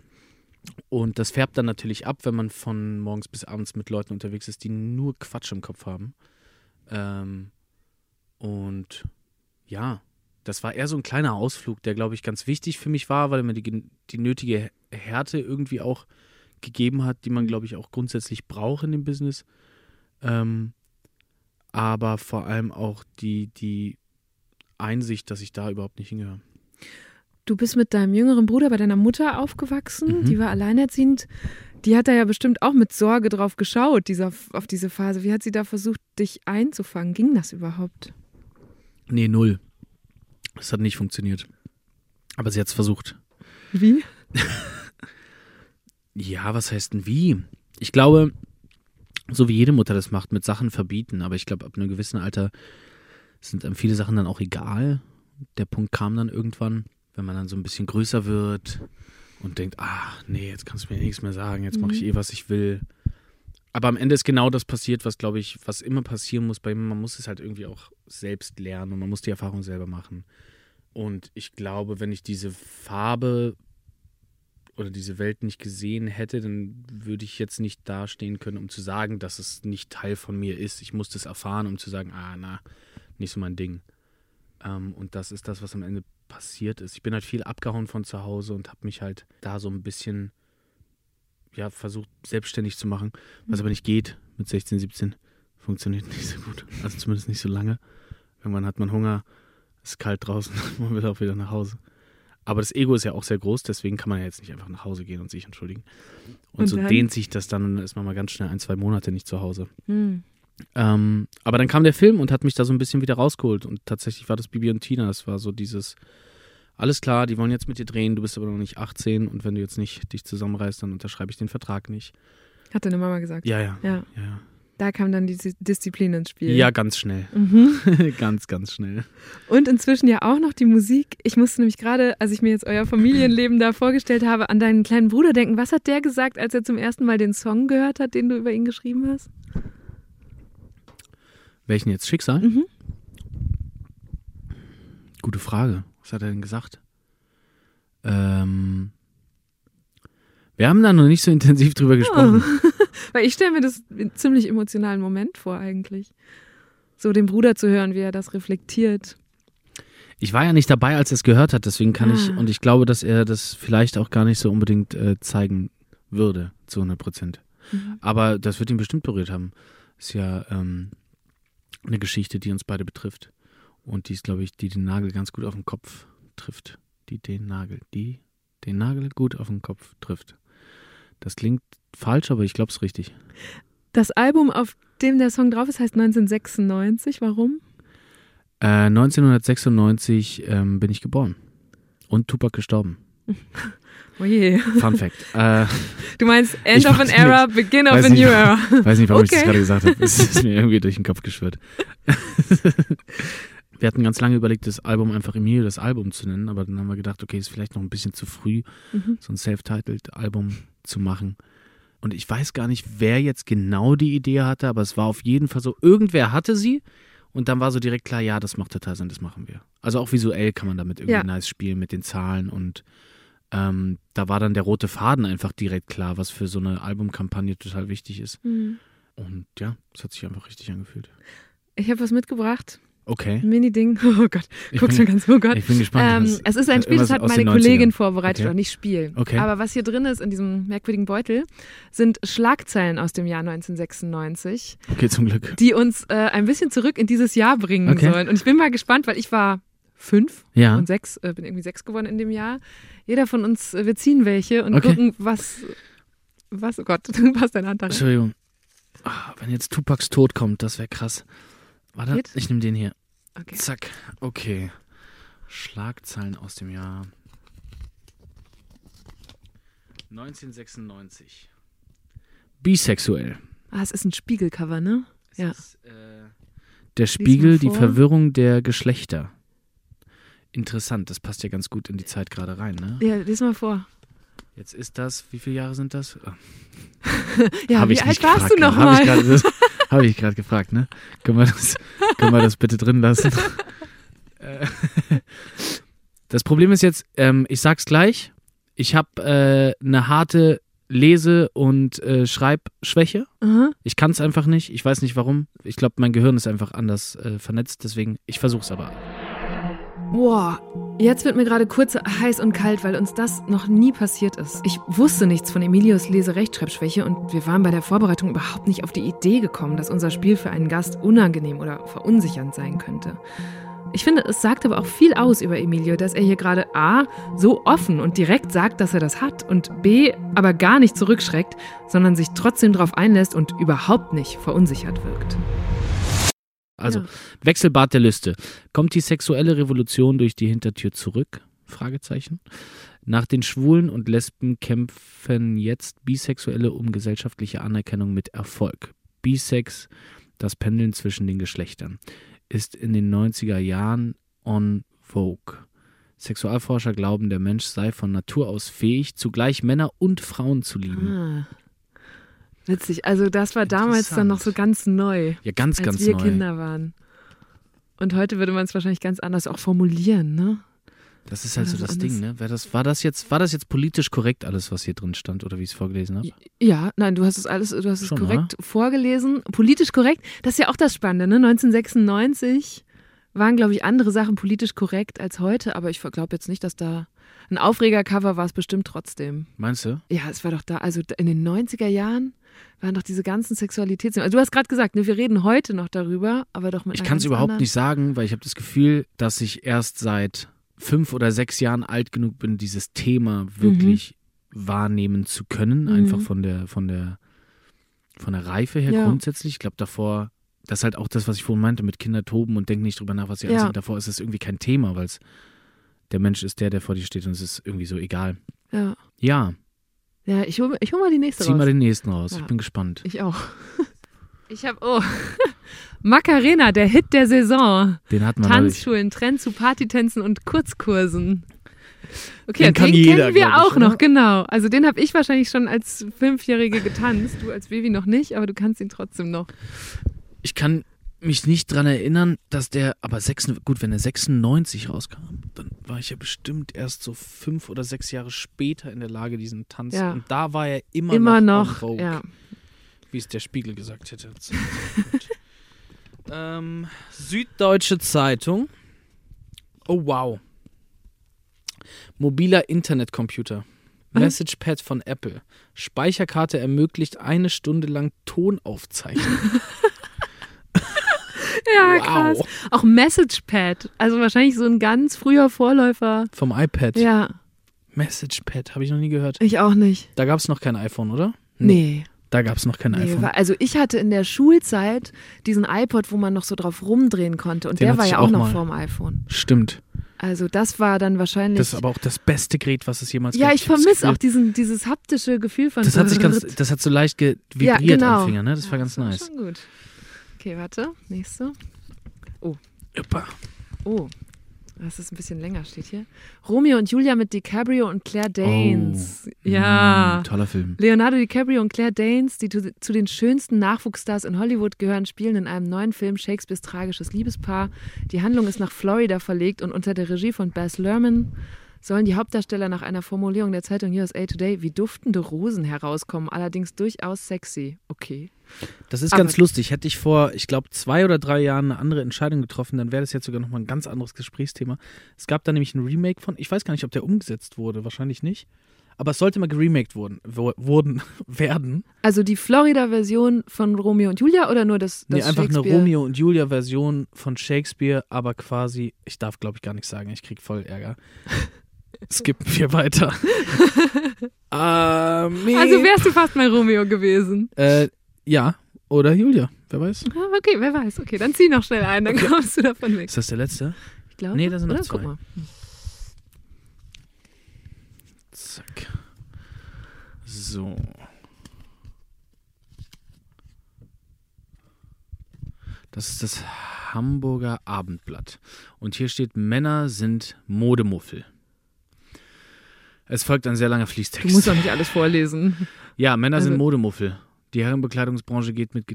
Und das färbt dann natürlich ab, wenn man von morgens bis abends mit Leuten unterwegs ist, die nur Quatsch im Kopf haben. Und ja, das war eher so ein kleiner Ausflug, der, glaube ich, ganz wichtig für mich war, weil mir die nötige Härte irgendwie auch gegeben hat, die man, glaube ich, auch grundsätzlich braucht in dem Business. aber vor allem auch die Einsicht, dass ich da überhaupt nicht hingehöre. Du bist mit deinem jüngeren Bruder bei deiner Mutter aufgewachsen, die war alleinerziehend. Die hat da ja bestimmt auch mit Sorge drauf geschaut, auf diese Phase. Wie hat sie da versucht, dich einzufangen? Ging das überhaupt? Nee, null. Das hat nicht funktioniert. Aber sie hat es versucht. Wie? Ja, was heißt denn wie? Ich glaube, so wie jede Mutter das macht, mit Sachen verbieten. Aber ich glaube, ab einem gewissen Alter sind einem viele Sachen dann auch egal. Der Punkt kam dann irgendwann, wenn man dann so ein bisschen größer wird und denkt, nee, jetzt kannst du mir nichts mehr sagen, jetzt mache ich eh, was ich will. Aber am Ende ist genau das passiert, was, glaube ich, was immer passieren muss. Man muss es halt irgendwie auch selbst lernen und man muss die Erfahrung selber machen. Und ich glaube, wenn ich diese Farbe oder diese Welt nicht gesehen hätte, dann würde ich jetzt nicht dastehen können, um zu sagen, dass es nicht Teil von mir ist. Ich musste es erfahren, um zu sagen, nicht so mein Ding. Und das ist das, was am Ende passiert ist. Ich bin halt viel abgehauen von zu Hause und habe mich halt da so ein bisschen versucht, selbstständig zu machen. Was aber nicht geht mit 16, 17. Funktioniert nicht so gut. Also zumindest nicht so lange. Irgendwann hat man Hunger, ist kalt draußen, man will auch wieder nach Hause. Aber das Ego ist ja auch sehr groß, deswegen kann man ja jetzt nicht einfach nach Hause gehen und sich entschuldigen. Und so dehnt sich das dann und dann ist man mal ganz schnell 1-2 Monate nicht zu Hause. Aber dann kam der Film und hat mich da so ein bisschen wieder rausgeholt. Und tatsächlich war das Bibi und Tina. Das war so dieses, alles klar, die wollen jetzt mit dir drehen, du bist aber noch nicht 18 und wenn du jetzt nicht dich zusammenreißt, dann unterschreibe ich den Vertrag nicht. Hat deine Mama gesagt? Ja. Da kam dann die Disziplin ins Spiel. Ja, ganz schnell. Ganz, ganz schnell. Und inzwischen ja auch noch die Musik. Ich musste nämlich gerade, als ich mir jetzt euer Familienleben da vorgestellt habe, an deinen kleinen Bruder denken. Was hat der gesagt, als er zum ersten Mal den Song gehört hat, den du über ihn geschrieben hast? Welchen jetzt? Schicksal? Gute Frage. Was hat er denn gesagt? Wir haben da noch nicht so intensiv drüber gesprochen. Weil ich stelle mir das einen ziemlich emotionalen Moment vor eigentlich. So den Bruder zu hören, wie er das reflektiert. Ich war ja nicht dabei, als er es gehört hat, deswegen kann ich, und ich glaube, dass er das vielleicht auch gar nicht so unbedingt zeigen würde, zu 100%. Aber das wird ihn bestimmt berührt haben. Ist ja eine Geschichte, die uns beide betrifft. Und die ist, glaube ich, die den Nagel ganz gut auf den Kopf trifft. Die den Nagel gut auf den Kopf trifft. Das klingt falsch, aber ich glaube es richtig. Das Album, auf dem der Song drauf ist, heißt 1996. Warum? 1996 bin ich geboren. Und Tupac gestorben. Oh je. Fun Fact. Du meinst End of an Era, Begin of a New Era. Ich weiß nicht, warum ich das gerade gesagt habe. Es ist mir irgendwie durch den Kopf geschwirrt. Wir hatten ganz lange überlegt, das Album einfach Emilio das Album zu nennen, aber dann haben wir gedacht, okay, ist vielleicht noch ein bisschen zu früh, so ein self-titled Album zu machen. Und ich weiß gar nicht, wer jetzt genau die Idee hatte, aber es war auf jeden Fall so, irgendwer hatte sie und dann war so direkt klar, ja, das macht total Sinn, das machen wir. Also auch visuell kann man damit irgendwie nice spielen mit den Zahlen und da war dann der rote Faden einfach direkt klar, was für so eine Albumkampagne total wichtig ist. Und ja, es hat sich einfach richtig angefühlt. Ich habe was mitgebracht. Okay. Ein Mini-Ding. Oh Gott, guck schon ganz, oh Gott. Ich bin gespannt. Es ist ein Spiel, das hat meine Kollegin vorbereitet, oder nicht Spiel. Okay. Aber was hier drin ist, in diesem merkwürdigen Beutel, sind Schlagzeilen aus dem Jahr 1996. Okay, zum Glück. Die uns ein bisschen zurück in dieses Jahr bringen sollen. Und ich bin mal gespannt, weil ich war 5 und 6, bin irgendwie 6 geworden in dem Jahr. Jeder von uns, wir ziehen welche und gucken, was, oh Gott, was deine Hand da rein. Entschuldigung. Wenn jetzt Tupacs Tod kommt, das wäre krass. Warte, ich nehme den hier. Okay. Zack. Okay. Schlagzeilen aus dem Jahr 1996. Bisexuell. Es ist ein Spiegelcover, ne? Es ist der Spiegel, die Verwirrung der Geschlechter. Interessant, das passt ja ganz gut in die Zeit gerade rein, ne? Ja, lies mal vor. Jetzt ist das, wie viele Jahre sind das? Ja, wie alt warst du nochmal? Habe ich gerade gefragt, ne? Können wir das bitte drin lassen? Das Problem ist jetzt, ich sag's gleich, ich habe eine harte Lese- und Schreibschwäche. Ich kann's einfach nicht, ich weiß nicht warum. Ich glaube, mein Gehirn ist einfach anders vernetzt, deswegen, ich versuch's aber. Boah, Jetzt wird mir gerade kurz heiß und kalt, weil uns das noch nie passiert ist. Ich wusste nichts von Emilios Lese-Rechtschreibschwäche und wir waren bei der Vorbereitung überhaupt nicht auf die Idee gekommen, dass unser Spiel für einen Gast unangenehm oder verunsichernd sein könnte. Ich finde, es sagt aber auch viel aus über Emilio, dass er hier gerade a. so offen und direkt sagt, dass er das hat und b. aber gar nicht zurückschreckt, sondern sich trotzdem darauf einlässt und überhaupt nicht verunsichert wirkt. Also, ja. Wechselbad der Liste. Kommt die sexuelle Revolution durch die Hintertür zurück? Fragezeichen. Nach den Schwulen und Lesben kämpfen jetzt Bisexuelle um gesellschaftliche Anerkennung mit Erfolg. Bisex, das Pendeln zwischen den Geschlechtern, ist in den 90er Jahren en vogue. Sexualforscher glauben, der Mensch sei von Natur aus fähig, zugleich Männer und Frauen zu lieben. Ah. Witzig, also das war damals dann noch so ganz neu, ja, ganz als wir neu. Kinder waren. Und heute würde man es wahrscheinlich ganz anders auch formulieren, ne? Das ist halt so das Ding, ne? War das jetzt politisch korrekt alles, was hier drin stand oder wie ich es vorgelesen habe? Ja, nein, du hast es korrekt vorgelesen. Politisch korrekt, das ist ja auch das Spannende, ne? 1996 waren, glaube ich, andere Sachen politisch korrekt als heute, aber ich glaube jetzt nicht, dass da ein Aufreger-Cover war es bestimmt trotzdem. Meinst du? Ja, es war doch da, also in den 90er Jahren waren doch diese ganzen Sexualitätsthemen. Also du hast gerade gesagt, ne, wir reden heute noch darüber, aber doch mit einer ganz anderen. Ich kann es überhaupt nicht sagen, weil ich habe das Gefühl, dass ich erst seit 5 oder 6 Jahren alt genug bin, dieses Thema wirklich wahrnehmen zu können, einfach von der Reife her grundsätzlich. Ich glaube davor, das ist halt auch das, was ich vorhin meinte, mit Kinder toben und denken nicht drüber nach, was sie anziehen. Davor ist es irgendwie kein Thema, weil es der Mensch ist der vor dir steht und es ist irgendwie so egal. Ja. Ja, ich hol mal die nächste raus. Zieh mal den nächsten raus, ja. Ich bin gespannt. Ich auch. Ich habe, Macarena, der Hit der Saison. Den hat man Tanzschulen, neulich. Trend zu Partytänzen und Kurzkursen. Okay, den kennen wir auch noch, genau. Also den habe ich wahrscheinlich schon als 5-Jährige getanzt, du als Baby noch nicht, aber du kannst ihn trotzdem noch. Ich kann mich nicht dran erinnern, dass der, wenn er 96 rauskam, dann war ich ja bestimmt erst so 5 oder 6 Jahre später in der Lage, diesen Tanz. Ja. Und da war er immer noch ja. Wie es der Spiegel gesagt hätte. Süddeutsche Zeitung. Oh, wow. Mobiler Internetcomputer. MessagePad von Apple. Speicherkarte ermöglicht 1 Stunde lang Tonaufzeichnung. Ja, wow. Krass. Auch MessagePad. Also wahrscheinlich so ein ganz früher Vorläufer. Vom iPad? Ja. MessagePad, habe ich noch nie gehört. Ich auch nicht. Da gab es noch kein iPhone, oder? Nee. Da gab es noch kein iPhone. Also ich hatte in der Schulzeit diesen iPod, wo man noch so drauf rumdrehen konnte. Und der war ja auch noch vorm iPhone. Stimmt. Also das war dann wahrscheinlich... Das ist aber auch das beste Gerät, was es jemals gab. Ja, ich vermisse auch dieses haptische Gefühl von... Das hat so leicht vibriert am Finger, ne? Das war ganz nice. Schon gut. Okay, warte. Nächste. Oh. Uppa. Oh. Das ist ein bisschen länger, steht hier. Romeo und Julia mit DiCaprio und Claire Danes. Oh, ja. Toller Film. Leonardo DiCaprio und Claire Danes, die zu den schönsten Nachwuchsstars in Hollywood gehören, spielen in einem neuen Film Shakespeares tragisches Liebespaar. Die Handlung ist nach Florida verlegt und unter der Regie von Baz Luhrmann sollen die Hauptdarsteller nach einer Formulierung der Zeitung USA Today wie duftende Rosen herauskommen, allerdings durchaus sexy. Okay. Das ist ganz lustig. Hätte ich vor, ich glaube, 2 oder 3 Jahren eine andere Entscheidung getroffen, dann wäre das jetzt sogar nochmal ein ganz anderes Gesprächsthema. Es gab da nämlich ein Remake von, ich weiß gar nicht, ob der umgesetzt wurde, wahrscheinlich nicht. Aber es sollte mal geremaked werden. Also die Florida-Version von Romeo und Julia oder nur das Shakespeare? Nee, einfach eine Romeo und Julia-Version von Shakespeare, aber quasi, ich darf glaube ich gar nichts sagen, ich krieg voll Ärger. Skippen wir weiter. Also wärst du fast mal Romeo gewesen. Ja, oder Julia, wer weiß. Okay, wer weiß. Okay, dann zieh noch schnell ein, dann kommst du davon weg. Ist das der letzte? Ich glaube. Nee, da sind noch 2. Guck mal. Zack. So. Das ist das Hamburger Abendblatt. Und hier steht, Männer sind Modemuffel. Es folgt ein sehr langer Fließtext. Du musst doch nicht alles vorlesen. Ja, Männer sind Modemuffel. Die Herrenbekleidungsbranche geht mit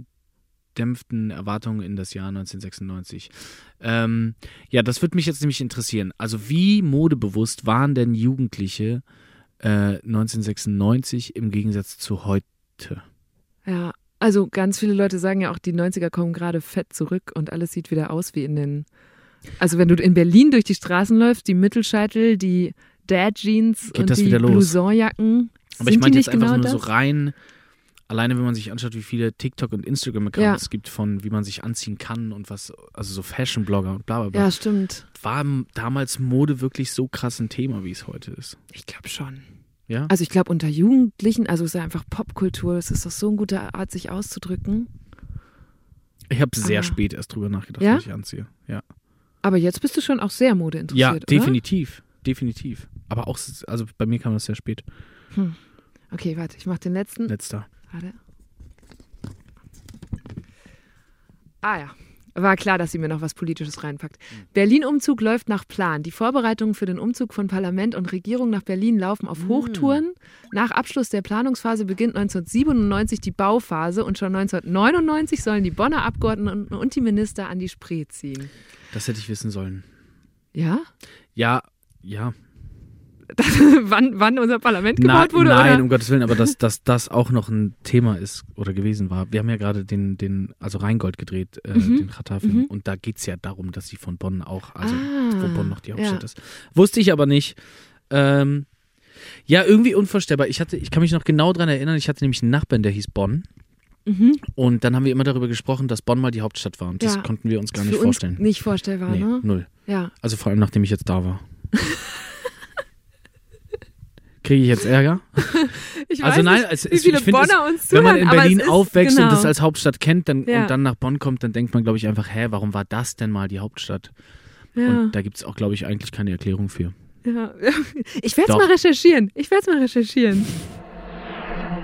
gedämpften Erwartungen in das Jahr 1996. Ja, das würde mich jetzt nämlich interessieren. Also wie modebewusst waren denn Jugendliche 1996 im Gegensatz zu heute? Ja, also ganz viele Leute sagen ja auch, die 90er kommen gerade fett zurück und alles sieht wieder aus wie in den Also wenn du in Berlin durch die Straßen läufst, die Mittelscheitel, die Dad-Jeans und die Blouson-Jacken. Aber ich meinte jetzt einfach genau nur so rein, alleine wenn man sich anschaut, wie viele TikTok- und Instagram-Accounts es gibt von, wie man sich anziehen kann und was, also so Fashion-Blogger und bla bla bla. Ja, stimmt. War damals Mode wirklich so krass ein Thema, wie es heute ist? Ich glaube schon. Ja? Also ich glaube unter Jugendlichen, also es ist ja einfach Popkultur, das ist doch so eine gute Art, sich auszudrücken. Ich habe sehr spät erst drüber nachgedacht, ja? Wie ich anziehe. Ja. Aber jetzt bist du schon auch sehr modeinteressiert, oder? Ja, definitiv. Definitiv. Aber auch, also bei mir kam das sehr spät. Hm. Okay, warte, ich mache den letzten. Letzter. Warte. Ah ja, war klar, dass sie mir noch was Politisches reinpackt. Berlin-Umzug läuft nach Plan. Die Vorbereitungen für den Umzug von Parlament und Regierung nach Berlin laufen auf Hochtouren. Nach Abschluss der Planungsphase beginnt 1997 die Bauphase und schon 1999 sollen die Bonner Abgeordneten und die Minister an die Spree ziehen. Das hätte ich wissen sollen. Ja? Ja, ja. Wann unser Parlament gebaut wurde? Nein, oder? Um Gottes Willen, aber dass das auch noch ein Thema ist oder gewesen war. Wir haben ja gerade also Rheingold gedreht, den Rathafen. Und da geht es ja darum, dass sie von Bonn auch, also wo Bonn noch die Hauptstadt ist. Wusste ich aber nicht. Ja, irgendwie unvorstellbar. Ich kann mich noch genau daran erinnern, ich hatte nämlich einen Nachbarn, der hieß Bonn. Mhm. Und dann haben wir immer darüber gesprochen, dass Bonn mal die Hauptstadt war. Und das konnten wir uns gar nicht vorstellen. Uns nicht vorstellbar, nee, ne? Null. Ja. Also vor allem, nachdem ich jetzt da war. Kriege ich jetzt Ärger? Ich weiß nicht, wie viele Bonner uns zuhören. Wenn man in Berlin aufwächst und das als Hauptstadt kennt und dann nach Bonn kommt, dann denkt man, glaube ich, einfach, warum war das denn mal die Hauptstadt? Ja. Und da gibt es auch, glaube ich, eigentlich keine Erklärung für. Ja. Ich werde es mal recherchieren.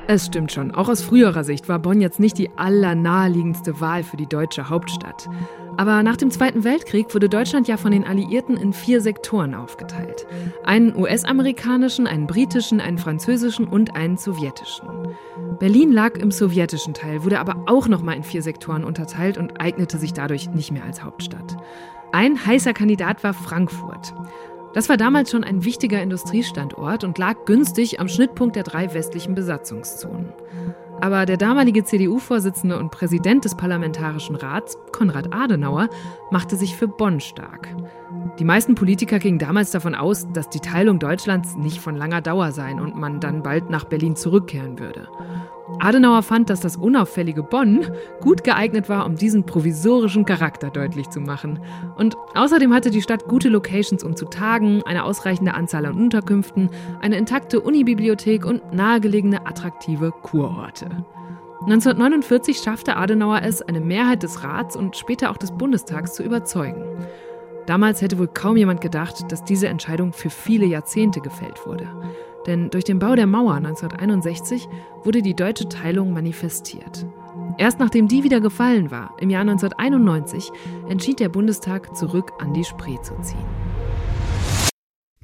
Es stimmt schon, auch aus früherer Sicht war Bonn jetzt nicht die allernaheliegendste Wahl für die deutsche Hauptstadt. Aber nach dem Zweiten Weltkrieg wurde Deutschland ja von den Alliierten in 4 Sektoren aufgeteilt. Einen US-amerikanischen, einen britischen, einen französischen und einen sowjetischen. Berlin lag im sowjetischen Teil, wurde aber auch nochmal in 4 Sektoren unterteilt und eignete sich dadurch nicht mehr als Hauptstadt. Ein heißer Kandidat war Frankfurt. Das war damals schon ein wichtiger Industriestandort und lag günstig am Schnittpunkt der 3 westlichen Besatzungszonen. Aber der damalige CDU-Vorsitzende und Präsident des Parlamentarischen Rats, Konrad Adenauer, machte sich für Bonn stark. Die meisten Politiker gingen damals davon aus, dass die Teilung Deutschlands nicht von langer Dauer sein und man dann bald nach Berlin zurückkehren würde. Adenauer fand, dass das unauffällige Bonn gut geeignet war, um diesen provisorischen Charakter deutlich zu machen. Und außerdem hatte die Stadt gute Locations, um zu tagen, eine ausreichende Anzahl an Unterkünften, eine intakte Unibibliothek und nahegelegene attraktive Kurorte. 1949 schaffte Adenauer es, eine Mehrheit des Rats und später auch des Bundestags zu überzeugen. Damals hätte wohl kaum jemand gedacht, dass diese Entscheidung für viele Jahrzehnte gefällt wurde. Denn durch den Bau der Mauer 1961 wurde die deutsche Teilung manifestiert. Erst nachdem die wieder gefallen war, im Jahr 1991, entschied der Bundestag, zurück an die Spree zu ziehen.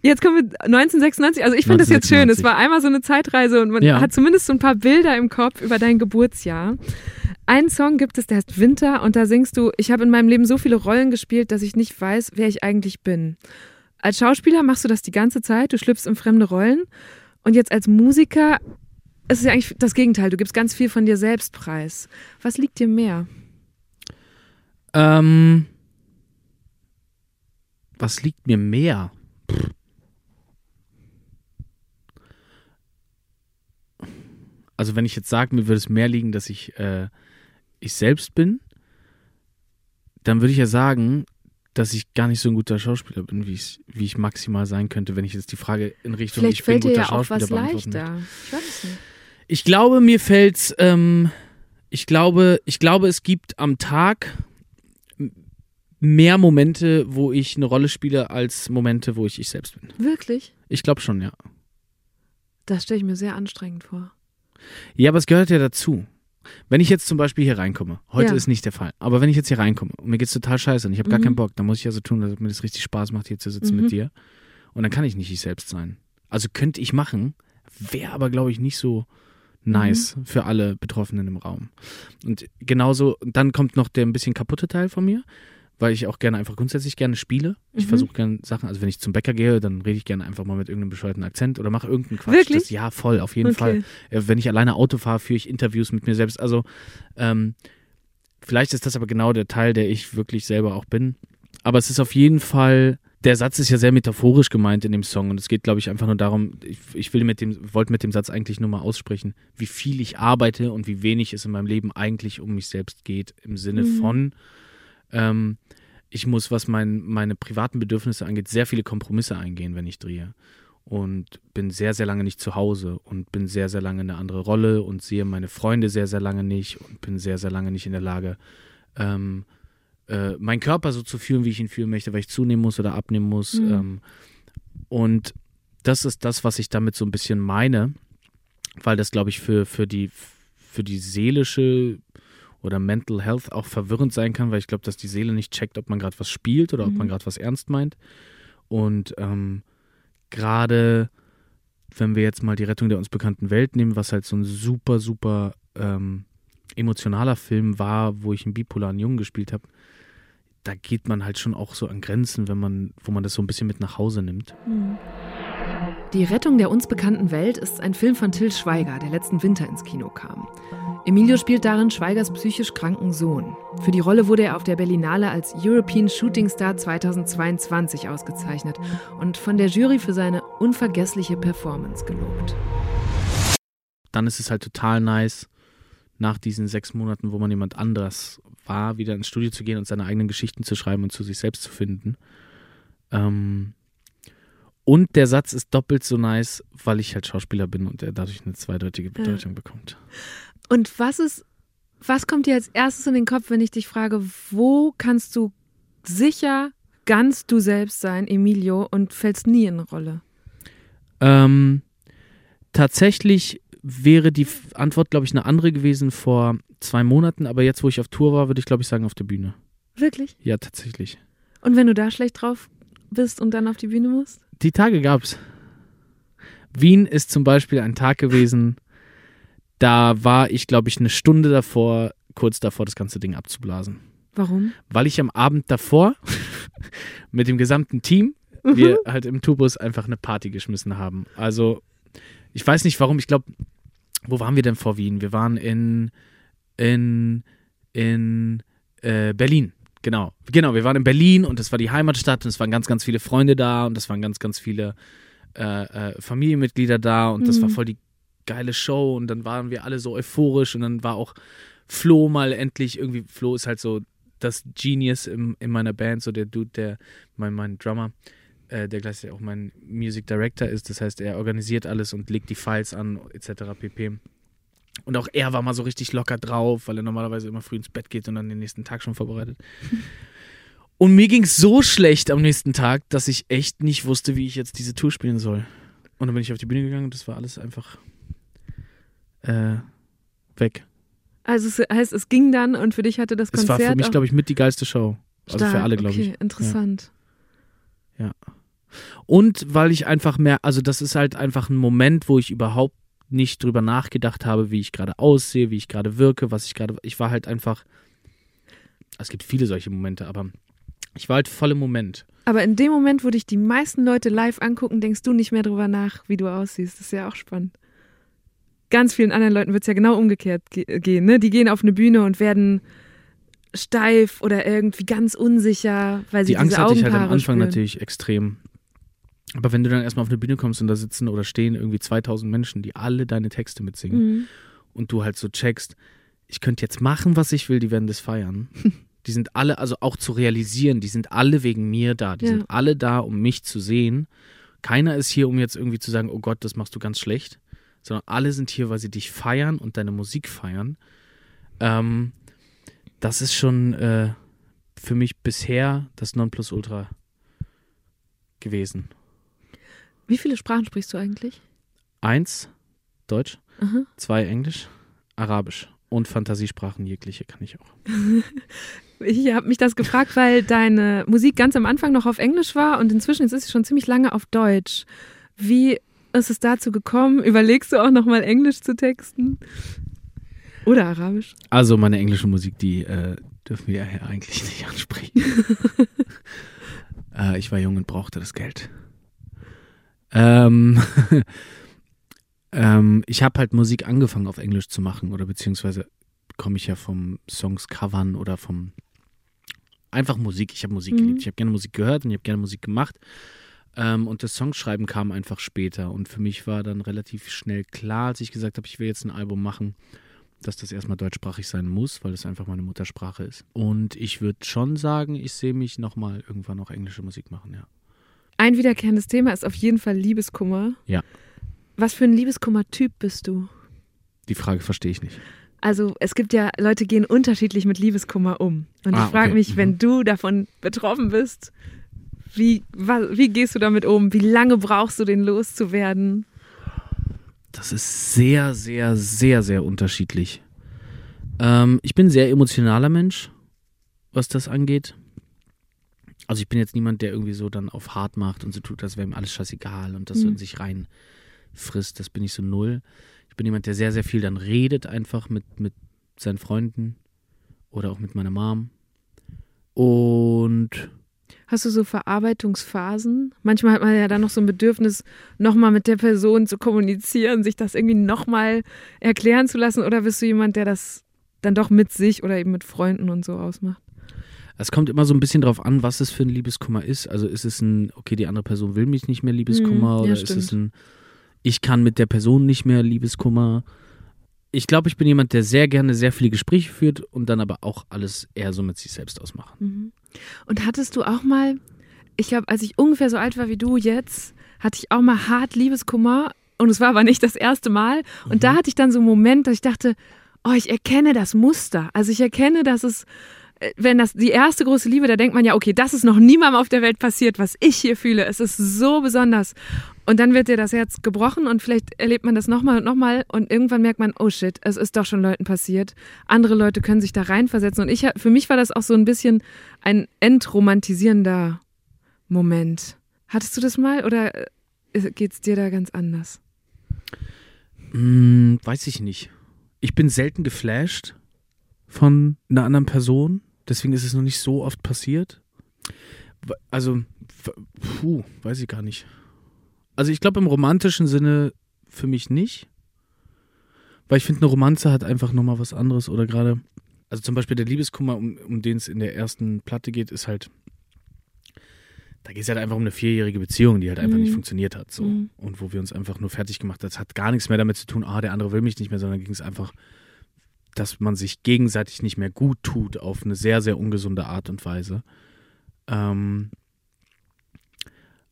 Jetzt kommen wir 1996, also ich finde das jetzt schön, es war einmal so eine Zeitreise und man hat zumindest so ein paar Bilder im Kopf über dein Geburtsjahr. Einen Song gibt es, der heißt Winter und da singst du, ich habe in meinem Leben so viele Rollen gespielt, dass ich nicht weiß, wer ich eigentlich bin. Als Schauspieler machst du das die ganze Zeit, du schlüpfst in fremde Rollen und jetzt als Musiker ist es ja eigentlich das Gegenteil, du gibst ganz viel von dir selbst preis. Was liegt dir mehr? Was liegt mir mehr? Also wenn ich jetzt sage, mir würde es mehr liegen, dass ich selbst bin, dann würde ich ja sagen, dass ich gar nicht so ein guter Schauspieler bin, wie ich maximal sein könnte, wenn ich jetzt die Frage in Richtung Vielleicht ich bin guter Schauspieler beantworten möchte. Ich weiß es nicht. Ich glaube, mir fällt's. Ich glaube, es gibt am Tag mehr Momente, wo ich eine Rolle spiele, als Momente, wo ich selbst bin. Wirklich? Ich glaube schon, ja. Das stelle ich mir sehr anstrengend vor. Ja, aber es gehört ja dazu. Wenn ich jetzt zum Beispiel hier reinkomme, heute ist nicht der Fall, aber wenn ich jetzt hier reinkomme und mir geht's total scheiße und ich habe gar keinen Bock, dann muss ich ja so tun, dass mir das richtig Spaß macht, hier zu sitzen mit dir. Und dann kann ich nicht ich selbst sein. Also könnte ich machen, wäre aber, glaube ich, nicht so nice für alle Betroffenen im Raum. Und genauso, dann kommt noch der ein bisschen kaputte Teil von mir, weil ich auch gerne einfach grundsätzlich gerne spiele. Ich versuche gerne Sachen, also wenn ich zum Bäcker gehe, dann rede ich gerne einfach mal mit irgendeinem bescheuerten Akzent oder mache irgendeinen Quatsch. Wirklich? Das, ja, voll, auf jeden Fall. Wenn ich alleine Auto fahre, führe ich Interviews mit mir selbst. Also vielleicht ist das aber genau der Teil, der ich wirklich selber auch bin. Aber es ist auf jeden Fall, der Satz ist ja sehr metaphorisch gemeint in dem Song und es geht, glaube ich, einfach nur darum, ich wollte mit dem Satz eigentlich nur mal aussprechen, wie viel ich arbeite und wie wenig es in meinem Leben eigentlich um mich selbst geht, im Sinne von, ich muss, was meine privaten Bedürfnisse angeht, sehr viele Kompromisse eingehen, wenn ich drehe. Und bin sehr, sehr lange nicht zu Hause und bin sehr, sehr lange eine andere Rolle und sehe meine Freunde sehr, sehr lange nicht und bin sehr, sehr lange nicht in der Lage, meinen Körper so zu fühlen, wie ich ihn fühlen möchte, weil ich zunehmen muss oder abnehmen muss. Mhm. Und das ist das, was ich damit so ein bisschen meine, weil das, glaube ich, für die seelische oder Mental Health auch verwirrend sein kann, weil ich glaube, dass die Seele nicht checkt, ob man gerade was spielt oder ob man gerade was ernst meint. Und gerade, wenn wir jetzt mal die Rettung der uns bekannten Welt nehmen, was halt so ein super, super emotionaler Film war, wo ich einen bipolaren Jungen gespielt habe, da geht man halt schon auch so an Grenzen, wo man das so ein bisschen mit nach Hause nimmt. Die Rettung der uns bekannten Welt ist ein Film von Til Schweiger, der letzten Winter ins Kino kam. Emilio spielt darin Schweigers psychisch kranken Sohn. Für die Rolle wurde er auf der Berlinale als European Shooting Star 2022 ausgezeichnet und von der Jury für seine unvergessliche Performance gelobt. Dann ist es halt total nice, nach diesen 6 Monaten, wo man jemand anders war, wieder ins Studio zu gehen und seine eigenen Geschichten zu schreiben und zu sich selbst zu finden. Und der Satz ist doppelt so nice, weil ich halt Schauspieler bin und er dadurch eine zweideutige Bedeutung bekommt. Und was kommt dir als erstes in den Kopf, wenn ich dich frage, wo kannst du sicher ganz du selbst sein, Emilio, und fällst nie in eine Rolle? Tatsächlich wäre die Antwort, glaube ich, eine andere gewesen vor 2 Monaten, aber jetzt, wo ich auf Tour war, würde ich, glaube ich, sagen, auf der Bühne. Wirklich? Ja, tatsächlich. Und wenn du da schlecht drauf bist und dann auf die Bühne musst? Die Tage gab's. Wien ist zum Beispiel ein Tag gewesen, da war ich, glaube ich, eine Stunde davor, kurz davor, das ganze Ding abzublasen. Warum? Weil ich am Abend davor mit dem gesamten Team, wir halt im Tourbus einfach eine Party geschmissen haben. Also, ich weiß nicht warum, ich glaube, wo waren wir denn vor Wien? Wir waren in Berlin. Genau, wir waren in Berlin und das war die Heimatstadt und es waren ganz, ganz viele Freunde da und es waren ganz, ganz viele Familienmitglieder da und das war voll die geile Show und dann waren wir alle so euphorisch und dann war auch Flo mal endlich irgendwie, Flo ist halt so das Genius in meiner Band, so der Dude, der mein Drummer, der gleichzeitig auch mein Music Director ist, das heißt, er organisiert alles und legt die Files an etc. pp. Und auch er war mal so richtig locker drauf, weil er normalerweise immer früh ins Bett geht und dann den nächsten Tag schon vorbereitet. Und mir ging es so schlecht am nächsten Tag, dass ich echt nicht wusste, wie ich jetzt diese Tour spielen soll. Und dann bin ich auf die Bühne gegangen und das war alles einfach weg. Also es heißt, es ging dann und für dich hatte das Konzert auch... Es war für mich, glaube ich, mit die geilste Show. Also stark, für alle, glaube ich. Okay, interessant. Ja. Und weil ich einfach mehr... Also das ist halt einfach ein Moment, wo ich überhaupt nicht drüber nachgedacht habe, wie ich gerade aussehe, wie ich gerade wirke, was ich gerade... Ich war halt einfach... Es gibt viele solche Momente, aber ich war halt voll im Moment. Aber in dem Moment, wo dich die meisten Leute live angucken, denkst du nicht mehr drüber nach, wie du aussiehst. Das ist ja auch spannend. Ganz vielen anderen Leuten wird es ja genau umgekehrt gehen, ne? Die gehen auf eine Bühne und werden steif oder irgendwie ganz unsicher, weil sie diese Angst hatte ich halt am Anfang natürlich extrem. Aber wenn du dann erstmal auf eine Bühne kommst und da sitzen oder stehen irgendwie 2000 Menschen, die alle deine Texte mitsingen und du halt so checkst, ich könnte jetzt machen, was ich will, die werden das feiern. Die sind alle, also auch zu realisieren, die sind alle wegen mir da. Die sind alle da, um mich zu sehen. Keiner ist hier, um jetzt irgendwie zu sagen, oh Gott, das machst du ganz schlecht. Sondern alle sind hier, weil sie dich feiern und deine Musik feiern. Das ist schon für mich bisher das Nonplusultra gewesen. Wie viele Sprachen sprichst du eigentlich? 1, Deutsch, 2, Englisch, Arabisch und Fantasiesprachen jegliche kann ich auch. Ich habe mich das gefragt, weil deine Musik ganz am Anfang noch auf Englisch war und inzwischen ist es schon ziemlich lange auf Deutsch. Wie ist es dazu gekommen? Überlegst du auch nochmal Englisch zu texten? Oder Arabisch? Also meine englische Musik, die dürfen wir ja eigentlich nicht ansprechen. Ich war jung und brauchte das Geld. Ich habe halt Musik angefangen auf Englisch zu machen oder beziehungsweise komme ich ja vom Songs covern oder vom einfach Musik. Ich habe Musik geliebt. Ich habe gerne Musik gehört und ich habe gerne Musik gemacht. Und das Songschreiben kam einfach später. Und für mich war dann relativ schnell klar, als ich gesagt habe, ich will jetzt ein Album machen, dass das erstmal deutschsprachig sein muss, weil das einfach meine Muttersprache ist. Und ich würde schon sagen, ich sehe mich nochmal irgendwann auch englische Musik machen, ja. Ein wiederkehrendes Thema ist auf jeden Fall Liebeskummer. Ja. Was für ein Liebeskummer-Typ bist du? Die Frage verstehe ich nicht. Also es gibt ja, Leute gehen unterschiedlich mit Liebeskummer um. Und ich frage mich, wenn du davon betroffen bist, wie gehst du damit um? Wie lange brauchst du, den loszuwerden? Das ist sehr, sehr, sehr, sehr unterschiedlich. Ich bin ein sehr emotionaler Mensch, was das angeht. Also ich bin jetzt niemand, der irgendwie so dann auf hart macht und so tut, als wäre ihm alles scheißegal und das so in sich reinfrisst. Das bin ich so null. Ich bin jemand, der sehr, sehr viel dann redet einfach mit seinen Freunden oder auch mit meiner Mom. Und... Hast du so Verarbeitungsphasen? Manchmal hat man ja dann noch so ein Bedürfnis, nochmal mit der Person zu kommunizieren, sich das irgendwie nochmal erklären zu lassen. Oder bist du jemand, der das dann doch mit sich oder eben mit Freunden und so ausmacht? Es kommt immer so ein bisschen drauf an, was es für ein Liebeskummer ist. Also ist es ein, okay, die andere Person will mich nicht mehr, Liebeskummer? Ja, oder stimmt. Ist es ein, ich kann mit der Person nicht mehr, Liebeskummer? Ich glaube, ich bin jemand, der sehr gerne sehr viele Gespräche führt und dann aber auch alles eher so mit sich selbst ausmacht. Mhm. Und hattest du auch mal, ich glaube, als ich ungefähr so alt war wie du jetzt, hatte ich auch mal hart Liebeskummer und es war aber nicht das erste Mal. Und da hatte ich dann so einen Moment, dass ich dachte, oh, ich erkenne das Muster. Also ich erkenne, dass es, wenn das die erste große Liebe, da denkt man ja, okay, das ist noch niemandem auf der Welt passiert, was ich hier fühle. Es ist so besonders. Und dann wird dir das Herz gebrochen und vielleicht erlebt man das nochmal und irgendwann merkt man, oh shit, es ist doch schon Leuten passiert. Andere Leute können sich da reinversetzen und für mich war das auch so ein bisschen ein entromantisierender Moment. Hattest du das mal oder geht's dir da ganz anders? Weiß ich nicht. Ich bin selten geflasht von einer anderen Person. Deswegen ist es noch nicht so oft passiert. Also, weiß ich gar nicht. Also ich glaube im romantischen Sinne für mich nicht. Weil ich finde, eine Romanze hat einfach nochmal was anderes. Oder gerade, also zum Beispiel der Liebeskummer, um den es in der ersten Platte geht, ist halt, da geht es halt einfach um eine 4-jährige Beziehung, die halt einfach nicht funktioniert hat. So. Und wo wir uns einfach nur fertig gemacht haben. Das hat gar nichts mehr damit zu tun, der andere will mich nicht mehr, sondern ging es einfach, dass man sich gegenseitig nicht mehr gut tut auf eine sehr, sehr ungesunde Art und Weise.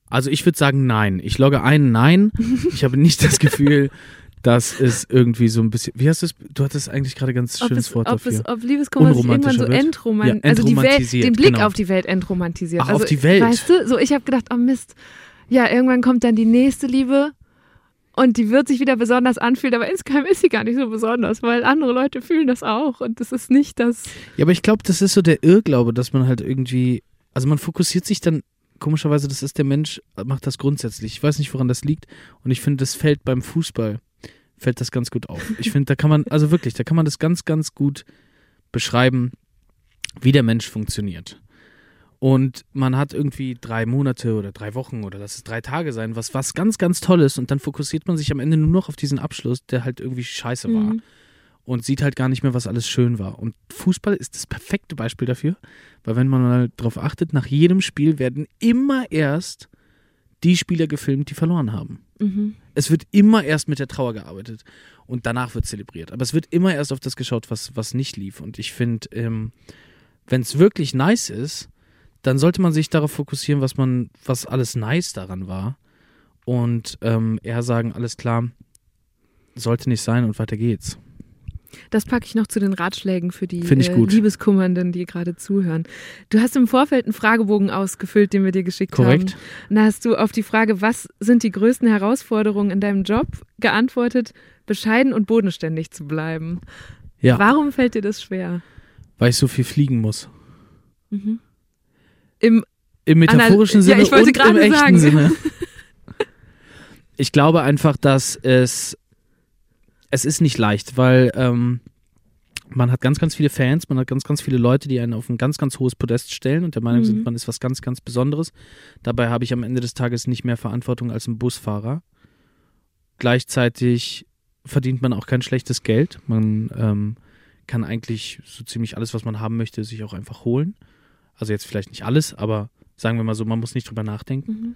Also ich würde sagen, nein. Ich logge ein, nein. Ich habe nicht das Gefühl, dass es irgendwie so ein bisschen, wie hast du es, du hattest eigentlich gerade ganz schönes Wort dafür. Ob Liebeskummer sich irgendwann so entromantisiert. Also die Welt, den Blick auf die Welt entromantisiert. Ach, also, auf die Welt. Weißt du, so ich habe gedacht, oh Mist, ja irgendwann kommt dann die nächste Liebe. Und die wird sich wieder besonders anfühlen, aber insgeheim ist sie gar nicht so besonders, weil andere Leute fühlen das auch und das ist nicht das... Ja, aber ich glaube, das ist so der Irrglaube, dass man halt irgendwie, also man fokussiert sich dann, komischerweise, das ist der Mensch, macht das grundsätzlich. Ich weiß nicht, woran das liegt und ich finde, das fällt beim Fußball, fällt das ganz gut auf. Ich finde, da kann man, also wirklich, da kann man das ganz, ganz gut beschreiben, wie der Mensch funktioniert. Und man hat irgendwie 3 Monate oder 3 Wochen oder lass es 3 Tage sein, was ganz, ganz toll ist. Und dann fokussiert man sich am Ende nur noch auf diesen Abschluss, der halt irgendwie scheiße war. Und sieht halt gar nicht mehr, was alles schön war. Und Fußball ist das perfekte Beispiel dafür. Weil wenn man mal drauf achtet, nach jedem Spiel werden immer erst die Spieler gefilmt, die verloren haben. Es wird immer erst mit der Trauer gearbeitet. Und danach wird zelebriert. Aber es wird immer erst auf das geschaut, was nicht lief. Und ich finde, wenn es wirklich nice ist, dann sollte man sich darauf fokussieren, was alles nice daran war und eher sagen, alles klar, sollte nicht sein und weiter geht's. Das packe ich noch zu den Ratschlägen für die Liebeskummernden, die gerade zuhören. Du hast im Vorfeld einen Fragebogen ausgefüllt, den wir dir geschickt haben. Und da hast du auf die Frage, was sind die größten Herausforderungen in deinem Job, geantwortet, bescheiden und bodenständig zu bleiben. Ja. Warum fällt dir das schwer? Weil ich so viel fliegen muss. Im metaphorischen Sinne und im echten Sinne. Ich glaube einfach, dass es ist nicht leicht, weil man hat ganz, ganz viele Fans, man hat ganz, ganz viele Leute, die einen auf ein ganz, ganz hohes Podest stellen und der Meinung sind, man ist was ganz, ganz Besonderes. Dabei habe ich am Ende des Tages nicht mehr Verantwortung als ein Busfahrer. Gleichzeitig verdient man auch kein schlechtes Geld. Man kann eigentlich so ziemlich alles, was man haben möchte, sich auch einfach holen. Also jetzt vielleicht nicht alles, aber sagen wir mal so, man muss nicht drüber nachdenken.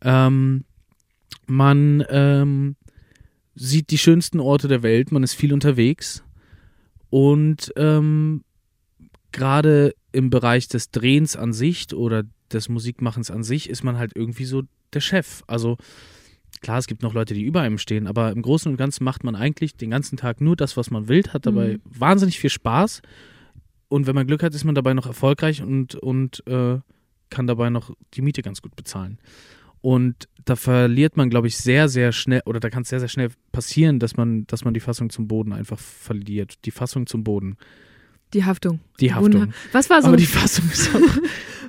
Mhm. Man sieht die schönsten Orte der Welt, man ist viel unterwegs und gerade im Bereich des Drehens an sich oder des Musikmachens an sich ist man halt irgendwie so der Chef. Also klar, es gibt noch Leute, die über einem stehen, aber im Großen und Ganzen macht man eigentlich den ganzen Tag nur das, was man will, hat dabei wahnsinnig viel Spaß und wenn man Glück hat, ist man dabei noch erfolgreich und kann dabei noch die Miete ganz gut bezahlen. Und da verliert man, glaube ich, sehr, sehr schnell, oder da kann es sehr, sehr schnell passieren, dass man die Fassung zum Boden einfach verliert. Die Fassung zum Boden. Die Haftung. Was war so? Aber die Fassung ist auch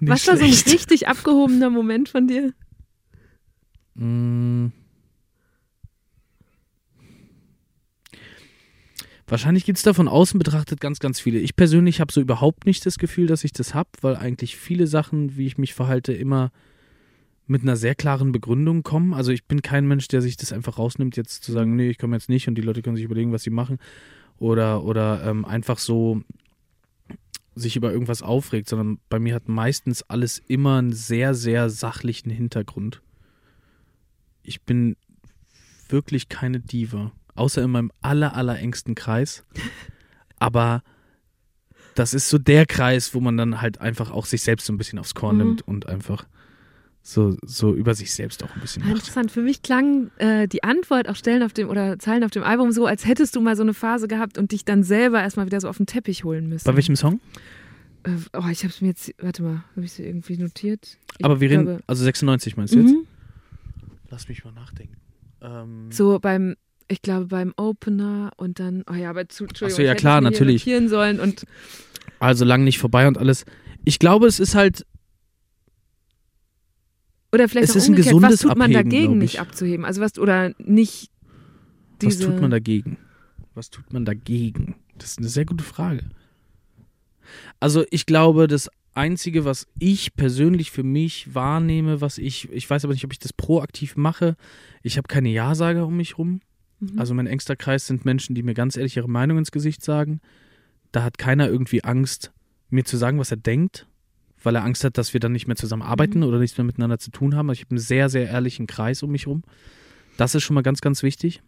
nicht was war so ein richtig abgehobener Moment von dir? Wahrscheinlich gibt es da von außen betrachtet ganz, ganz viele. Ich persönlich habe so überhaupt nicht das Gefühl, dass ich das habe, weil eigentlich viele Sachen, wie ich mich verhalte, immer mit einer sehr klaren Begründung kommen. Also ich bin kein Mensch, der sich das einfach rausnimmt, jetzt zu sagen, nee, ich komme jetzt nicht und die Leute können sich überlegen, was sie machen oder einfach so sich über irgendwas aufregt, sondern bei mir hat meistens alles immer einen sehr, sehr sachlichen Hintergrund. Ich bin wirklich keine Diva, außer in meinem allerengsten Kreis, aber das ist so der Kreis, wo man dann halt einfach auch sich selbst so ein bisschen aufs Korn nimmt und einfach so über sich selbst auch ein bisschen macht. Interessant, für mich klang die Antwort auf Stellen auf dem oder Zeilen auf dem Album so, als hättest du mal so eine Phase gehabt und dich dann selber erstmal wieder so auf den Teppich holen müssen. Bei welchem Song? Ich hab's mir jetzt, warte mal, habe ich es irgendwie notiert? Aber wir reden, also 96 meinst du jetzt? Lass mich mal nachdenken. So beim Opener und dann, Entschuldigung, so, ja, klar, ich hätte natürlich notieren sollen und also lang nicht vorbei und alles. Ich glaube, es ist halt oder vielleicht es auch ist ein gesundes was tut man Abheben, dagegen, nicht abzuheben? Also was, oder nicht diese... Was tut man dagegen? Das ist eine sehr gute Frage. Also ich glaube, das Einzige, was ich persönlich für mich wahrnehme, ich weiß aber nicht, ob ich das proaktiv mache, ich habe keine Ja-Sager um mich rum. Mhm. Also mein engster Kreis sind Menschen, die mir ganz ehrlich ihre Meinung ins Gesicht sagen. Da hat keiner irgendwie Angst, mir zu sagen, was er denkt, weil er Angst hat, dass wir dann nicht mehr zusammenarbeiten oder nichts mehr miteinander zu tun haben. Also ich habe einen sehr, sehr ehrlichen Kreis um mich rum. Das ist schon mal ganz, ganz wichtig.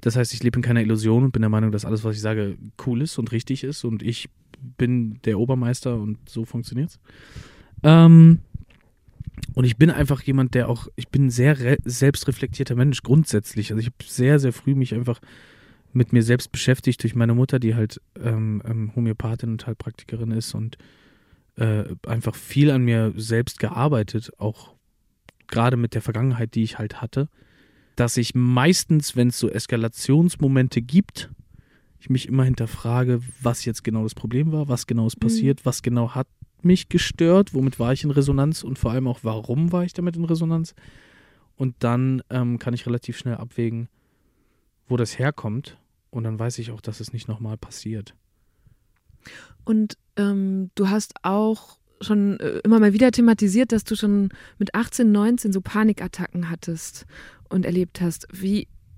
Das heißt, ich lebe in keiner Illusion und bin der Meinung, dass alles, was ich sage, cool ist und richtig ist und ich bin der Obermeister und so funktioniert's. Und ich bin einfach jemand, ich bin ein sehr selbstreflektierter Mensch grundsätzlich. Also ich habe sehr, sehr früh mich einfach mit mir selbst beschäftigt durch meine Mutter, die halt Homöopathin und Heilpraktikerin ist und einfach viel an mir selbst gearbeitet, auch gerade mit der Vergangenheit, die ich halt hatte, dass ich meistens, wenn es so Eskalationsmomente gibt, ich mich immer hinterfrage, was jetzt genau das Problem war, was genau ist passiert, was genau hat mich gestört, womit war ich in Resonanz und vor allem auch, warum war ich damit in Resonanz und dann kann ich relativ schnell abwägen, wo das herkommt und dann weiß ich auch, dass es nicht nochmal passiert. Und du hast auch schon immer mal wieder thematisiert, dass du schon mit 18, 19 so Panikattacken hattest und erlebt hast.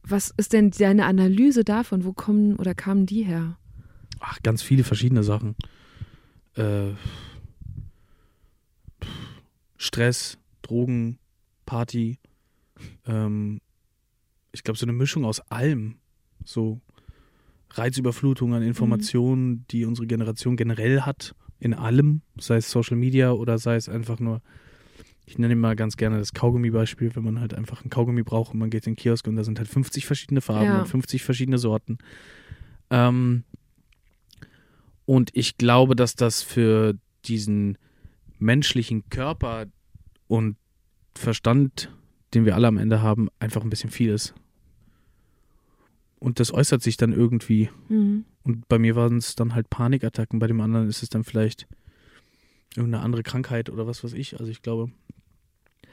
Was ist denn deine Analyse davon? Wo kommen oder kamen die her? Ach, ganz viele verschiedene Sachen. Stress, Drogen, Party. Ich glaube, so eine Mischung aus allem. So Reizüberflutung an Informationen, die unsere Generation generell hat, in allem, sei es Social Media oder sei es einfach nur, ich nenne mal ganz gerne das Kaugummi-Beispiel, wenn man halt einfach einen Kaugummi braucht und man geht in den Kiosk und da sind halt 50 verschiedene Farben und 50 verschiedene Sorten. Und ich glaube, dass das für diesen menschlichen Körper und Verstand, den wir alle am Ende haben, einfach ein bisschen viel ist. Und das äußert sich dann irgendwie. Mhm. Und bei mir waren es dann halt Panikattacken, bei dem anderen ist es dann vielleicht irgendeine andere Krankheit oder was weiß ich. Also ich glaube.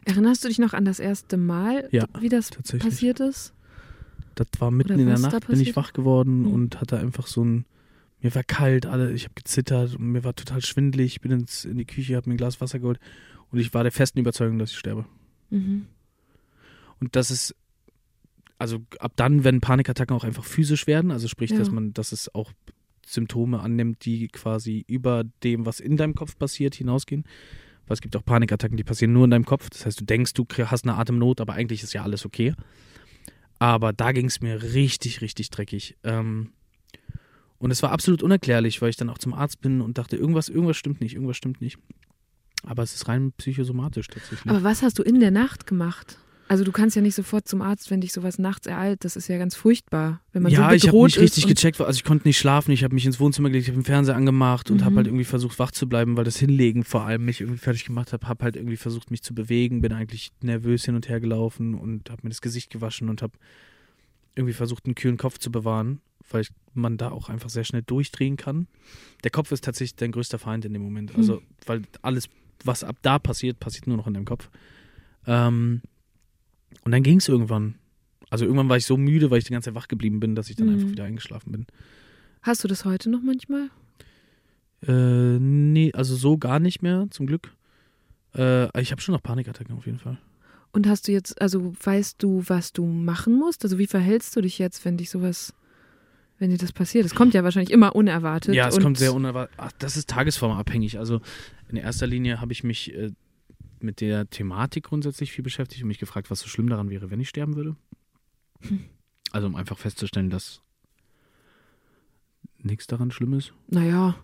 Erinnerst du dich noch an das erste Mal, wie das passiert ist? Das war mitten in der Nacht, bin ich wach geworden und hatte einfach so ein, mir war kalt, ich habe gezittert und mir war total schwindelig. Ich bin in die Küche, habe mir ein Glas Wasser geholt und ich war der festen Überzeugung, dass ich sterbe. Mhm. Und das ist, also ab dann, wenn Panikattacken auch einfach physisch werden, also sprich, dass es auch Symptome annimmt, die quasi über dem, was in deinem Kopf passiert, hinausgehen. Weil es gibt auch Panikattacken, die passieren nur in deinem Kopf. Das heißt, du denkst, du hast eine Atemnot, aber eigentlich ist ja alles okay. Aber da ging es mir richtig, richtig dreckig. Und es war absolut unerklärlich, weil ich dann auch zum Arzt bin und dachte, irgendwas stimmt nicht, irgendwas stimmt nicht. Aber es ist rein psychosomatisch tatsächlich. Aber was hast du in der Nacht gemacht? Also du kannst ja nicht sofort zum Arzt, wenn dich sowas nachts ereilt. Das ist ja ganz furchtbar, wenn man so bedroht ist. Ja, ich habe nicht richtig gecheckt. Also ich konnte nicht schlafen. Ich habe mich ins Wohnzimmer gelegt, ich habe den Fernseher angemacht und habe halt irgendwie versucht, wach zu bleiben, weil das Hinlegen vor allem mich irgendwie fertig gemacht hat. Habe halt irgendwie versucht, mich zu bewegen. Bin eigentlich nervös hin und her gelaufen und habe mir das Gesicht gewaschen und habe irgendwie versucht, einen kühlen Kopf zu bewahren, weil man da auch einfach sehr schnell durchdrehen kann. Der Kopf ist tatsächlich dein größter Feind in dem Moment. Also, weil alles, was ab da passiert, passiert nur noch in deinem Kopf. Und dann ging es irgendwann. Also irgendwann war ich so müde, weil ich die ganze Zeit wach geblieben bin, dass ich dann einfach wieder eingeschlafen bin. Hast du das heute noch manchmal? Nee, also so gar nicht mehr, zum Glück. Ich habe schon noch Panikattacken auf jeden Fall. Und hast du jetzt, also weißt du, was du machen musst? Also wie verhältst du dich jetzt, wenn dich sowas, wenn dir das passiert? Das kommt ja wahrscheinlich immer unerwartet. Ja, es kommt sehr unerwartet. Ach, das ist tagesformabhängig. Also in erster Linie habe ich mich mit der Thematik grundsätzlich viel beschäftigt und mich gefragt, was so schlimm daran wäre, wenn ich sterben würde. Also um einfach festzustellen, dass nichts daran schlimm ist. Naja.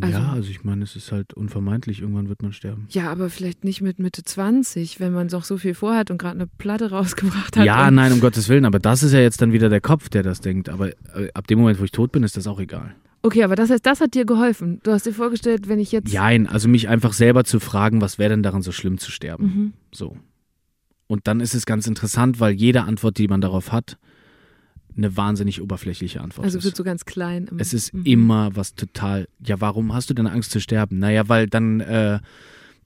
Ja, also ich meine, es ist halt unvermeidlich, irgendwann wird man sterben. Ja, aber vielleicht nicht mit Mitte 20, wenn man noch so viel vorhat und gerade eine Platte rausgebracht hat. Ja, nein, um Gottes Willen, aber das ist ja jetzt dann wieder der Kopf, der das denkt. Aber ab dem Moment, wo ich tot bin, ist das auch egal. Okay, aber das heißt, das hat dir geholfen. Du hast dir vorgestellt, wenn ich jetzt... Nein, also mich einfach selber zu fragen, was wäre denn daran so schlimm zu sterben? So. Und dann ist es ganz interessant, weil jede Antwort, die man darauf hat, eine wahnsinnig oberflächliche Antwort ist. Also wird so ganz klein. Immer. Es ist immer was total... Ja, warum hast du denn Angst zu sterben? Naja, weil dann... Ja,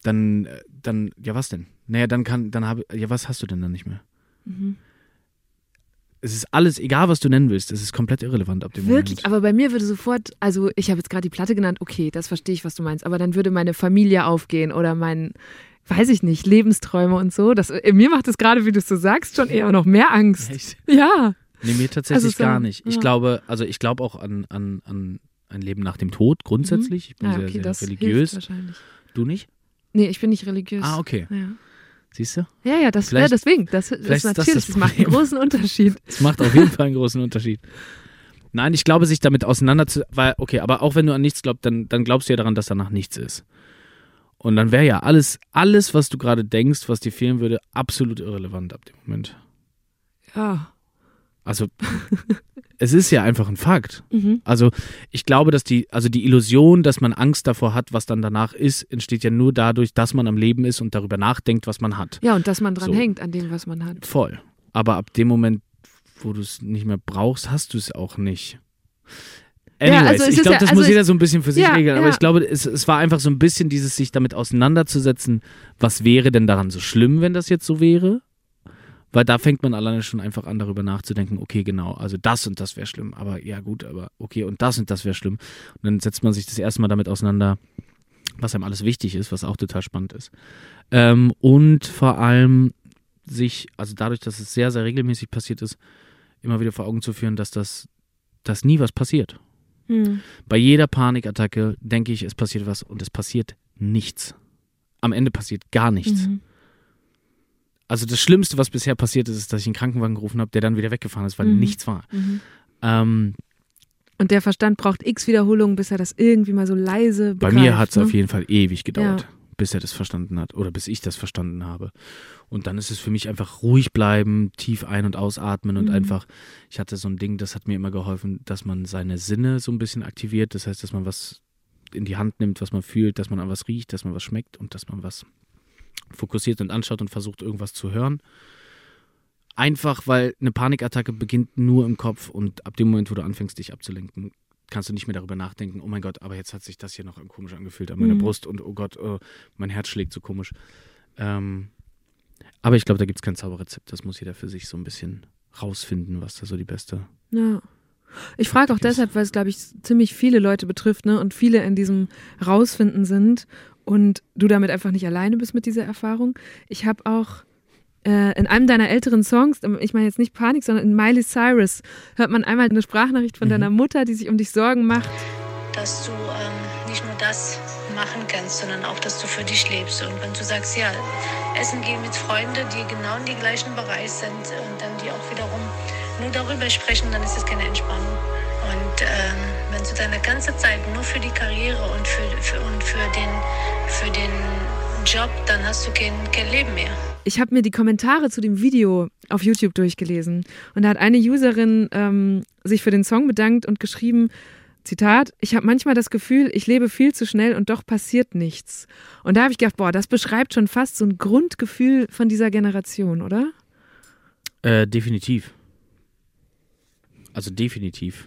was denn? Naja, dann kann... dann habe. Ja, was hast du denn dann nicht mehr? Es ist alles, egal was du nennen willst, es ist komplett irrelevant ab dem Moment. Wirklich, aber bei mir würde sofort, also ich habe jetzt gerade die Platte genannt, okay, das verstehe ich, was du meinst, aber dann würde meine Familie aufgehen oder mein, weiß ich nicht, Lebensträume und so. Das, mir macht das gerade, wie du es so sagst, schon eher noch mehr Angst. Echt? Ja. Nee, mir tatsächlich also so, gar nicht. Ich glaube, also ich glaube auch an ein Leben nach dem Tod grundsätzlich. Ich bin sehr, sehr religiös. Du nicht? Nee, ich bin nicht religiös. Ah, okay. Ja. Siehst du? Ja, ja, das, ja deswegen. Das macht einen großen Unterschied. Das macht auf jeden Fall einen großen Unterschied. Nein, ich glaube, sich damit weil, okay, aber auch wenn du an nichts glaubst, dann glaubst du ja daran, dass danach nichts ist. Und dann wäre ja alles, was du gerade denkst, was dir fehlen würde, absolut irrelevant ab dem Moment. Ja. Also, es ist ja einfach ein Fakt. Also, ich glaube, dass die Illusion, dass man Angst davor hat, was dann danach ist, entsteht ja nur dadurch, dass man am Leben ist und darüber nachdenkt, was man hat. Ja, und dass man dran hängt an dem, was man hat. Voll. Aber ab dem Moment, wo du es nicht mehr brauchst, hast du es auch nicht. Anyways, ja, also ich glaube, das muss jeder so ein bisschen für sich regeln. Ja. Aber ich glaube, es war einfach so ein bisschen dieses, sich damit auseinanderzusetzen, was wäre denn daran so schlimm, wenn das jetzt so wäre? Weil da fängt man alleine schon einfach an, darüber nachzudenken, okay, genau, also das und das wäre schlimm, aber ja gut, aber okay, und das wäre schlimm. Und dann setzt man sich das erste Mal damit auseinander, was einem alles wichtig ist, was auch total spannend ist. Und vor allem sich, also dadurch, dass es sehr, sehr regelmäßig passiert ist, immer wieder vor Augen zu führen, dass nie was passiert. Bei jeder Panikattacke denke ich, es passiert was und es passiert nichts. Am Ende passiert gar nichts. Also das Schlimmste, was bisher passiert ist, ist, dass ich einen Krankenwagen gerufen habe, der dann wieder weggefahren ist, weil nichts war. Und der Verstand braucht x Wiederholungen, bis er das irgendwie mal so leise begreift. Bei mir hat es auf jeden Fall ewig gedauert, bis er das verstanden hat oder bis ich das verstanden habe. Und dann ist es für mich einfach ruhig bleiben, tief ein- und ausatmen und einfach, ich hatte so ein Ding, das hat mir immer geholfen, dass man seine Sinne so ein bisschen aktiviert. Das heißt, dass man was in die Hand nimmt, was man fühlt, dass man an was riecht, dass man was schmeckt und dass man was fokussiert und anschaut und versucht, irgendwas zu hören. Einfach, weil eine Panikattacke beginnt nur im Kopf und ab dem Moment, wo du anfängst, dich abzulenken, kannst du nicht mehr darüber nachdenken, oh mein Gott, aber jetzt hat sich das hier noch komisch angefühlt an meiner Brust und oh Gott, oh, mein Herz schlägt so komisch. Aber ich glaube, da gibt es kein Zauberrezept. Das muss jeder für sich so ein bisschen rausfinden, was da so die beste... Ja. Ich frage auch deshalb, weil es, glaube ich, ziemlich viele Leute betrifft, ne? Und viele in diesem Rausfinden sind und du damit einfach nicht alleine bist mit dieser Erfahrung. Ich habe auch in einem deiner älteren Songs, ich meine jetzt nicht Panik, sondern in Miley Cyrus, hört man einmal eine Sprachnachricht von deiner Mutter, die sich um dich Sorgen macht. Dass du nicht nur das machen kannst, sondern auch, dass du für dich lebst. Und wenn du sagst, ja, essen gehen mit Freunden, die genau in den gleichen Bereich sind und dann die auch wiederum nur darüber sprechen, dann ist das keine Entspannung. Und wenn du deine ganze Zeit nur für die Karriere und für den Job, dann hast du kein Leben mehr. Ich habe mir die Kommentare zu dem Video auf YouTube durchgelesen. Und da hat eine Userin sich für den Song bedankt und geschrieben, Zitat, ich habe manchmal das Gefühl, ich lebe viel zu schnell und doch passiert nichts. Und da habe ich gedacht, boah, das beschreibt schon fast so ein Grundgefühl von dieser Generation, oder? Definitiv. Also definitiv.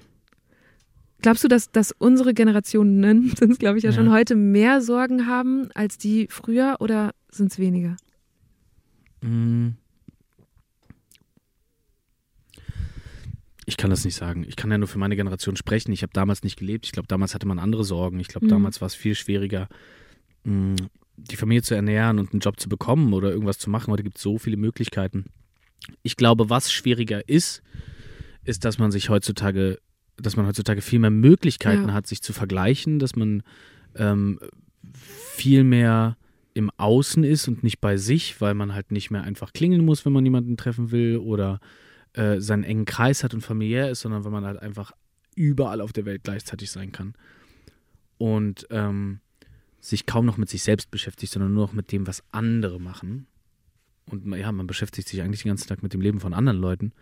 Glaubst du, dass unsere Generationen, sind es glaube ich ja schon, heute mehr Sorgen haben als die früher oder sind es weniger? Ich kann das nicht sagen. Ich kann ja nur für meine Generation sprechen. Ich habe damals nicht gelebt. Ich glaube, damals hatte man andere Sorgen. Ich glaube, damals war es viel schwieriger, die Familie zu ernähren und einen Job zu bekommen oder irgendwas zu machen. Heute gibt es so viele Möglichkeiten. Ich glaube, was schwieriger ist, dass man sich heutzutage, viel mehr Möglichkeiten hat, sich zu vergleichen, dass man viel mehr im Außen ist und nicht bei sich, weil man halt nicht mehr einfach klingeln muss, wenn man jemanden treffen will oder seinen engen Kreis hat und familiär ist, sondern wenn man halt einfach überall auf der Welt gleichzeitig sein kann und sich kaum noch mit sich selbst beschäftigt, sondern nur noch mit dem, was andere machen. Und ja, man beschäftigt sich eigentlich den ganzen Tag mit dem Leben von anderen Leuten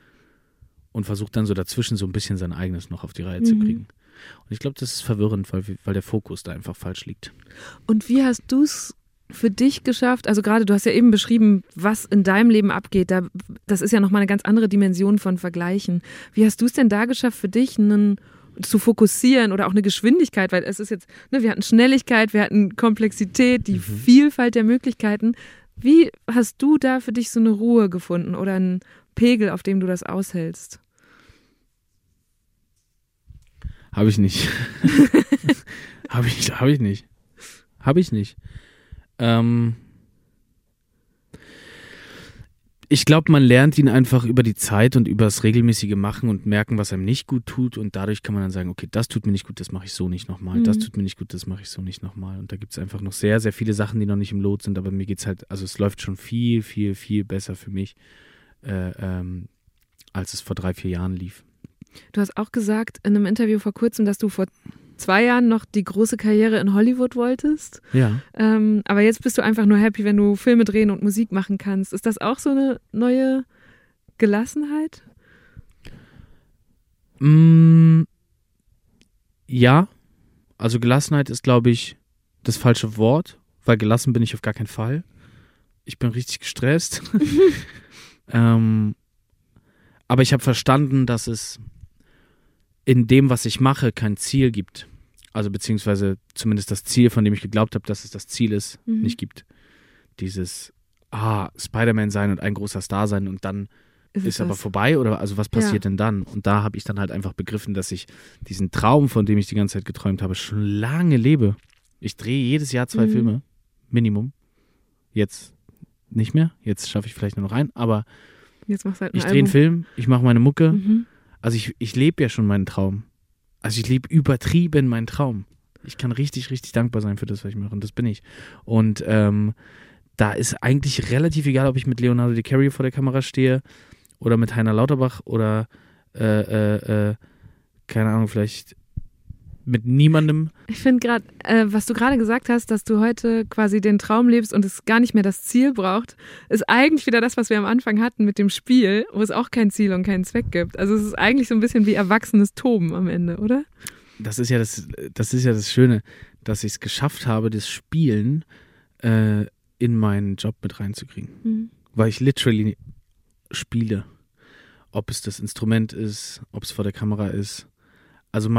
und versucht dann so dazwischen so ein bisschen sein eigenes noch auf die Reihe zu kriegen. Und ich glaube, das ist verwirrend, weil der Fokus da einfach falsch liegt. Und wie hast du es für dich geschafft? Also gerade, du hast ja eben beschrieben, was in deinem Leben abgeht. Das ist ja nochmal eine ganz andere Dimension von Vergleichen. Wie hast du es denn da geschafft, für dich zu fokussieren oder auch eine Geschwindigkeit? Weil es ist jetzt, wir hatten Schnelligkeit, wir hatten Komplexität, die Vielfalt der Möglichkeiten. Wie hast du da für dich so eine Ruhe gefunden oder einen Pegel, auf dem du das aushältst? Habe ich nicht. Habe ich nicht. Ich glaube, man lernt ihn einfach über die Zeit und über das regelmäßige Machen und merken, was einem nicht gut tut und dadurch kann man dann sagen, okay, das tut mir nicht gut, das mache ich so nicht nochmal, das tut mir nicht gut, das mache ich so nicht nochmal und da gibt es einfach noch sehr, sehr viele Sachen, die noch nicht im Lot sind, aber mir geht's halt, also es läuft schon viel, viel, viel besser für mich, als es vor 3-4 Jahren lief. Du hast auch gesagt in einem Interview vor kurzem, dass du vor 2 Jahren noch die große Karriere in Hollywood wolltest. Ja. Aber jetzt bist du einfach nur happy, wenn du Filme drehen und Musik machen kannst. Ist das auch so eine neue Gelassenheit? Ja. Also Gelassenheit ist, glaube ich, das falsche Wort, weil gelassen bin ich auf gar keinen Fall. Ich bin richtig gestresst. Aber ich habe verstanden, dass es in dem, was ich mache, kein Ziel gibt. Also beziehungsweise zumindest das Ziel, von dem ich geglaubt habe, dass es das Ziel ist, nicht gibt. Dieses Spider-Man sein und ein großer Star sein und dann ist aber vorbei oder also was passiert denn dann? Und da habe ich dann halt einfach begriffen, dass ich diesen Traum, von dem ich die ganze Zeit geträumt habe, schon lange lebe. Ich drehe jedes Jahr 2 Filme, Minimum. Jetzt nicht mehr, jetzt schaffe ich vielleicht nur noch einen, aber jetzt machst du halt ein Album. Ich drehe einen Film, ich mache meine Mucke. Also ich lebe ja schon meinen Traum. Also ich lebe übertrieben meinen Traum. Ich kann richtig, richtig dankbar sein für das, was ich mache. Und das bin ich. Und da ist eigentlich relativ egal, ob ich mit Leonardo DiCaprio vor der Kamera stehe oder mit Heiner Lauterbach oder keine Ahnung, vielleicht mit niemandem. Ich finde gerade, was du gerade gesagt hast, dass du heute quasi den Traum lebst und es gar nicht mehr das Ziel braucht, ist eigentlich wieder das, was wir am Anfang hatten mit dem Spiel, wo es auch kein Ziel und keinen Zweck gibt. Also es ist eigentlich so ein bisschen wie erwachsenes Toben am Ende, oder? Das ist ja das Schöne, dass ich es geschafft habe, das Spielen in meinen Job mit reinzukriegen. Weil ich literally spiele. Ob es das Instrument ist, ob es vor der Kamera ist. Also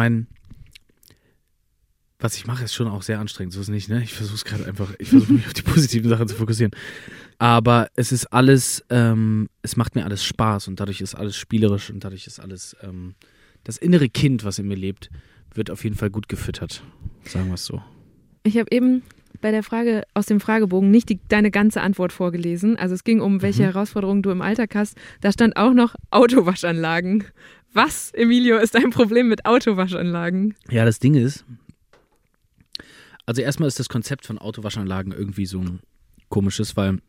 was ich mache, ist schon auch sehr anstrengend, so ist es nicht, ne? Ich versuche mich auf die positiven Sachen zu fokussieren. Aber es ist alles, es macht mir alles Spaß und dadurch ist alles spielerisch und dadurch ist alles, das innere Kind, was in mir lebt, wird auf jeden Fall gut gefüttert, sagen wir es so. Ich habe eben bei der Frage aus dem Fragebogen nicht deine ganze Antwort vorgelesen. Also es ging um, welche Herausforderungen du im Alltag hast. Da stand auch noch Autowaschanlagen. Was, Emilio, ist ein Problem mit Autowaschanlagen? Ja, das Ding ist, also erstmal ist das Konzept von Autowaschanlagen irgendwie so ein komisches, weil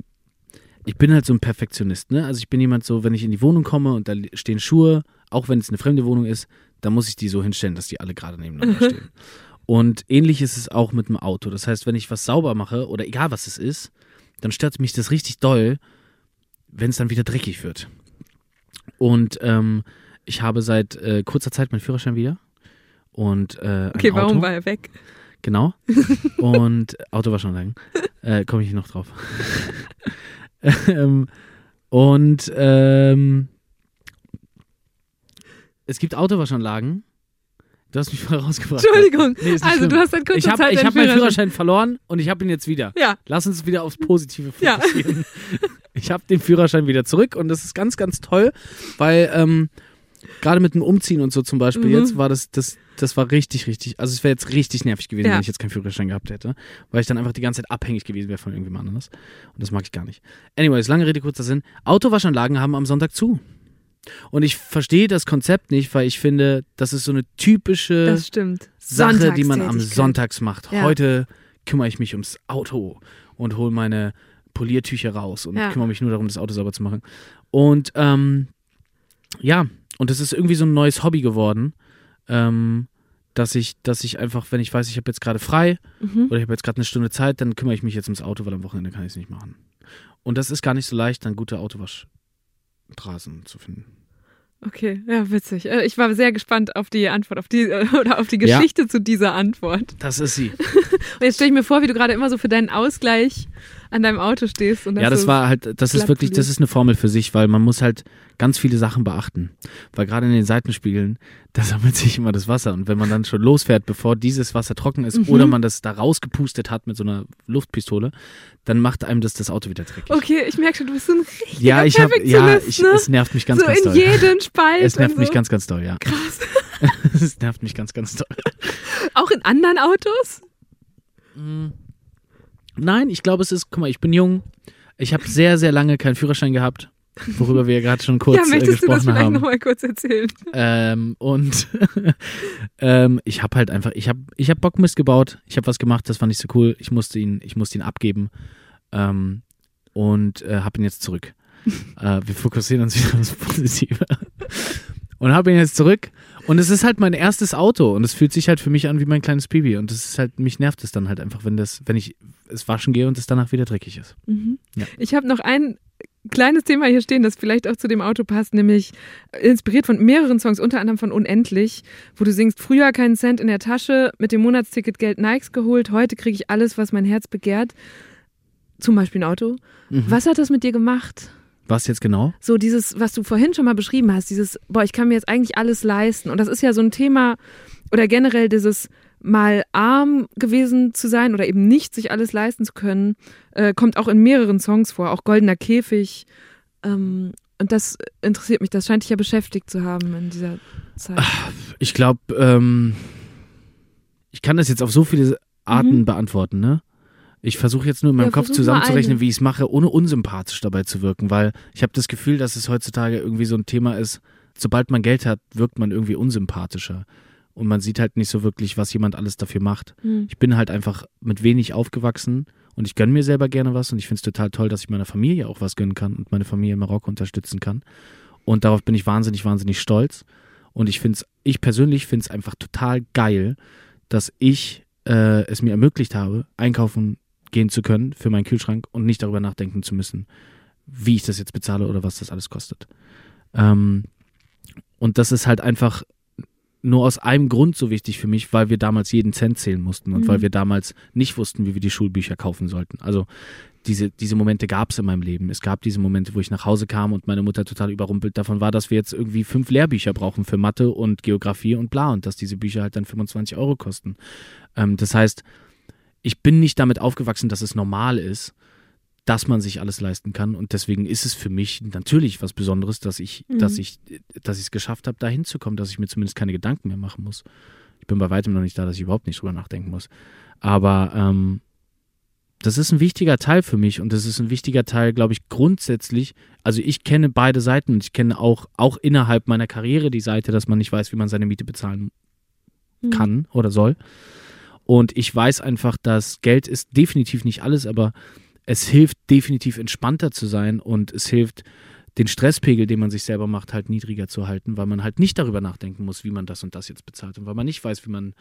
ich bin halt so ein Perfektionist, ne? Also ich bin jemand so, wenn ich in die Wohnung komme und da stehen Schuhe, auch wenn es eine fremde Wohnung ist, dann muss ich die so hinstellen, dass die alle gerade nebeneinander stehen. Und ähnlich ist es auch mit dem Auto. Das heißt, wenn ich was sauber mache oder egal was es ist, dann stört mich das richtig doll, wenn es dann wieder dreckig wird. Und ich habe seit kurzer Zeit meinen Führerschein wieder. Und okay, ein Auto. Warum war er weg? Genau. Und Auto war schon lang. Komme ich noch drauf. Und es gibt Autowaschanlagen. Du hast mich voll rausgebracht. Entschuldigung. Nee, also schlimm. Du hast seit kurzer Zeit deinen Führerschein. Ich habe meinen Führerschein verloren und ich habe ihn jetzt wieder. Ja. Lass uns wieder aufs Positive fokussieren. Ja. Ich habe den Führerschein wieder zurück und das ist ganz, ganz toll, weil gerade mit dem Umziehen und so zum Beispiel jetzt war das war richtig, richtig, also es wäre jetzt richtig nervig gewesen, wenn ich jetzt keinen Führerschein gehabt hätte, weil ich dann einfach die ganze Zeit abhängig gewesen wäre von irgendjemand anders und das mag ich gar nicht. Anyways, lange Rede, kurzer Sinn, Autowaschanlagen haben am Sonntag zu und ich verstehe das Konzept nicht, weil ich finde, das ist so eine typische Sache, die man am Sonntag macht. Ja. Heute kümmere ich mich ums Auto und hole meine Poliertücher raus und kümmere mich nur darum, das Auto sauber zu machen und und das ist irgendwie so ein neues Hobby geworden, dass ich einfach, wenn ich weiß, ich habe jetzt gerade frei oder ich habe jetzt gerade eine Stunde Zeit, dann kümmere ich mich jetzt ums Auto, weil am Wochenende kann ich es nicht machen. Und das ist gar nicht so leicht, dann gute Autowaschstraßen zu finden. Okay, ja, witzig. Ich war sehr gespannt auf die Antwort, auf die Geschichte zu dieser Antwort. Das ist sie. Und jetzt stelle ich mir vor, wie du gerade immer so für deinen Ausgleich an deinem Auto stehst. Und das ist eine Formel für sich, weil man muss halt ganz viele Sachen beachten. Weil gerade in den Seitenspiegeln, da sammelt sich immer das Wasser. Und wenn man dann schon losfährt, bevor dieses Wasser trocken ist oder man das da rausgepustet hat mit so einer Luftpistole, dann macht einem das Auto wieder dreckig. Okay, ich merke schon, du bist so ein richtiger Perfektionist. Es nervt mich ganz, so ganz doll. So in jeden Spalt. Es nervt mich ganz, ganz doll, ja. Krass. Es nervt mich ganz, ganz doll. Auch in anderen Autos? Nein, ich glaube, es ist, guck mal, ich bin jung, ich habe sehr, sehr lange keinen Führerschein gehabt, worüber wir gerade schon kurz gesprochen haben. Ja, möchtest du das vielleicht nochmal kurz erzählen? Ich habe halt einfach, ich hab Bock missgebaut, ich habe was gemacht, das fand ich so cool, ich musste ihn abgeben und habe ihn jetzt zurück. Wir fokussieren uns wieder auf das Positive. Und habe ihn jetzt zurück und es ist halt mein erstes Auto und es fühlt sich halt für mich an wie mein kleines Baby und das ist halt, mich nervt es dann halt einfach, wenn ich es waschen gehe und es danach wieder dreckig ist. Mhm. Ja. Ich habe noch ein kleines Thema hier stehen, das vielleicht auch zu dem Auto passt, nämlich inspiriert von mehreren Songs, unter anderem von Unendlich, wo du singst, früher keinen Cent in der Tasche, mit dem Monatsticketgeld Nikes geholt, heute kriege ich alles, was mein Herz begehrt, zum Beispiel ein Auto. Mhm. Was hat das mit dir gemacht? Was jetzt genau? So dieses, was du vorhin schon mal beschrieben hast, dieses, ich kann mir jetzt eigentlich alles leisten. Und das ist ja so ein Thema oder generell dieses mal arm gewesen zu sein oder eben nicht sich alles leisten zu können, kommt auch in mehreren Songs vor, auch Goldener Käfig. Und das interessiert mich, das scheint dich ja beschäftigt zu haben in dieser Zeit. Ich glaube, ich kann das jetzt auf so viele Arten beantworten, ne? Ich versuche jetzt nur in meinem Kopf zusammenzurechnen, wie ich es mache, ohne unsympathisch dabei zu wirken, weil ich habe das Gefühl, dass es heutzutage irgendwie so ein Thema ist, sobald man Geld hat, wirkt man irgendwie unsympathischer und man sieht halt nicht so wirklich, was jemand alles dafür macht. Mhm. Ich bin halt einfach mit wenig aufgewachsen und ich gönne mir selber gerne was und ich finde es total toll, dass ich meiner Familie auch was gönnen kann und meine Familie in Marokko unterstützen kann und darauf bin ich wahnsinnig, wahnsinnig stolz und ich persönlich finde es einfach total geil, dass ich es mir ermöglicht habe, einkaufen gehen zu können für meinen Kühlschrank und nicht darüber nachdenken zu müssen, wie ich das jetzt bezahle oder was das alles kostet. Und das ist halt einfach nur aus einem Grund so wichtig für mich, weil wir damals jeden Cent zählen mussten und weil wir damals nicht wussten, wie wir die Schulbücher kaufen sollten. Also diese Momente gab es in meinem Leben. Es gab diese Momente, wo ich nach Hause kam und meine Mutter total überrumpelt davon war, dass wir jetzt irgendwie 5 Lehrbücher brauchen für Mathe und Geografie und bla und dass diese Bücher halt dann 25 Euro kosten. Das heißt, ich bin nicht damit aufgewachsen, dass es normal ist, dass man sich alles leisten kann. Und deswegen ist es für mich natürlich was Besonderes, dass ich es geschafft habe, da hinzukommen, dass ich mir zumindest keine Gedanken mehr machen muss. Ich bin bei weitem noch nicht da, dass ich überhaupt nicht drüber nachdenken muss. Aber Das ist ein wichtiger Teil für mich und das ist ein wichtiger Teil, glaube ich, grundsätzlich. Also ich kenne beide Seiten und ich kenne auch innerhalb meiner Karriere die Seite, dass man nicht weiß, wie man seine Miete bezahlen kann oder soll. Und ich weiß einfach, dass Geld ist definitiv nicht alles, aber es hilft definitiv entspannter zu sein und es hilft, den Stresspegel, den man sich selber macht, halt niedriger zu halten, weil man halt nicht darüber nachdenken muss, wie man das und das jetzt bezahlt und weil man nicht weiß, wie man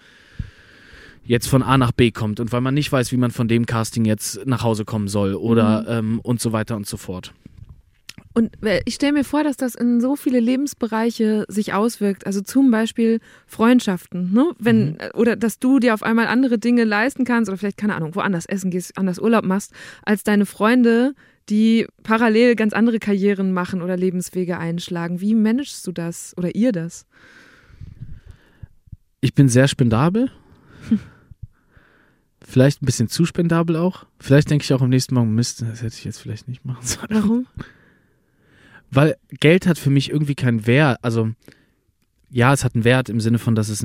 jetzt von A nach B kommt und weil man nicht weiß, wie man von dem Casting jetzt nach Hause kommen soll oder und so weiter und so fort. Und ich stelle mir vor, dass das in so viele Lebensbereiche sich auswirkt, also zum Beispiel Freundschaften, ne? Wenn, oder dass du dir auf einmal andere Dinge leisten kannst oder vielleicht, keine Ahnung, woanders essen gehst, anders Urlaub machst, als deine Freunde, die parallel ganz andere Karrieren machen oder Lebenswege einschlagen. Wie managst du das oder ihr das? Ich bin sehr spendabel. Vielleicht ein bisschen zu spendabel auch. Vielleicht denke ich auch am nächsten Morgen, Mist, das hätte ich jetzt vielleicht nicht machen sollen. Warum? Weil Geld hat für mich irgendwie keinen Wert. Also ja, es hat einen Wert im Sinne von, dass es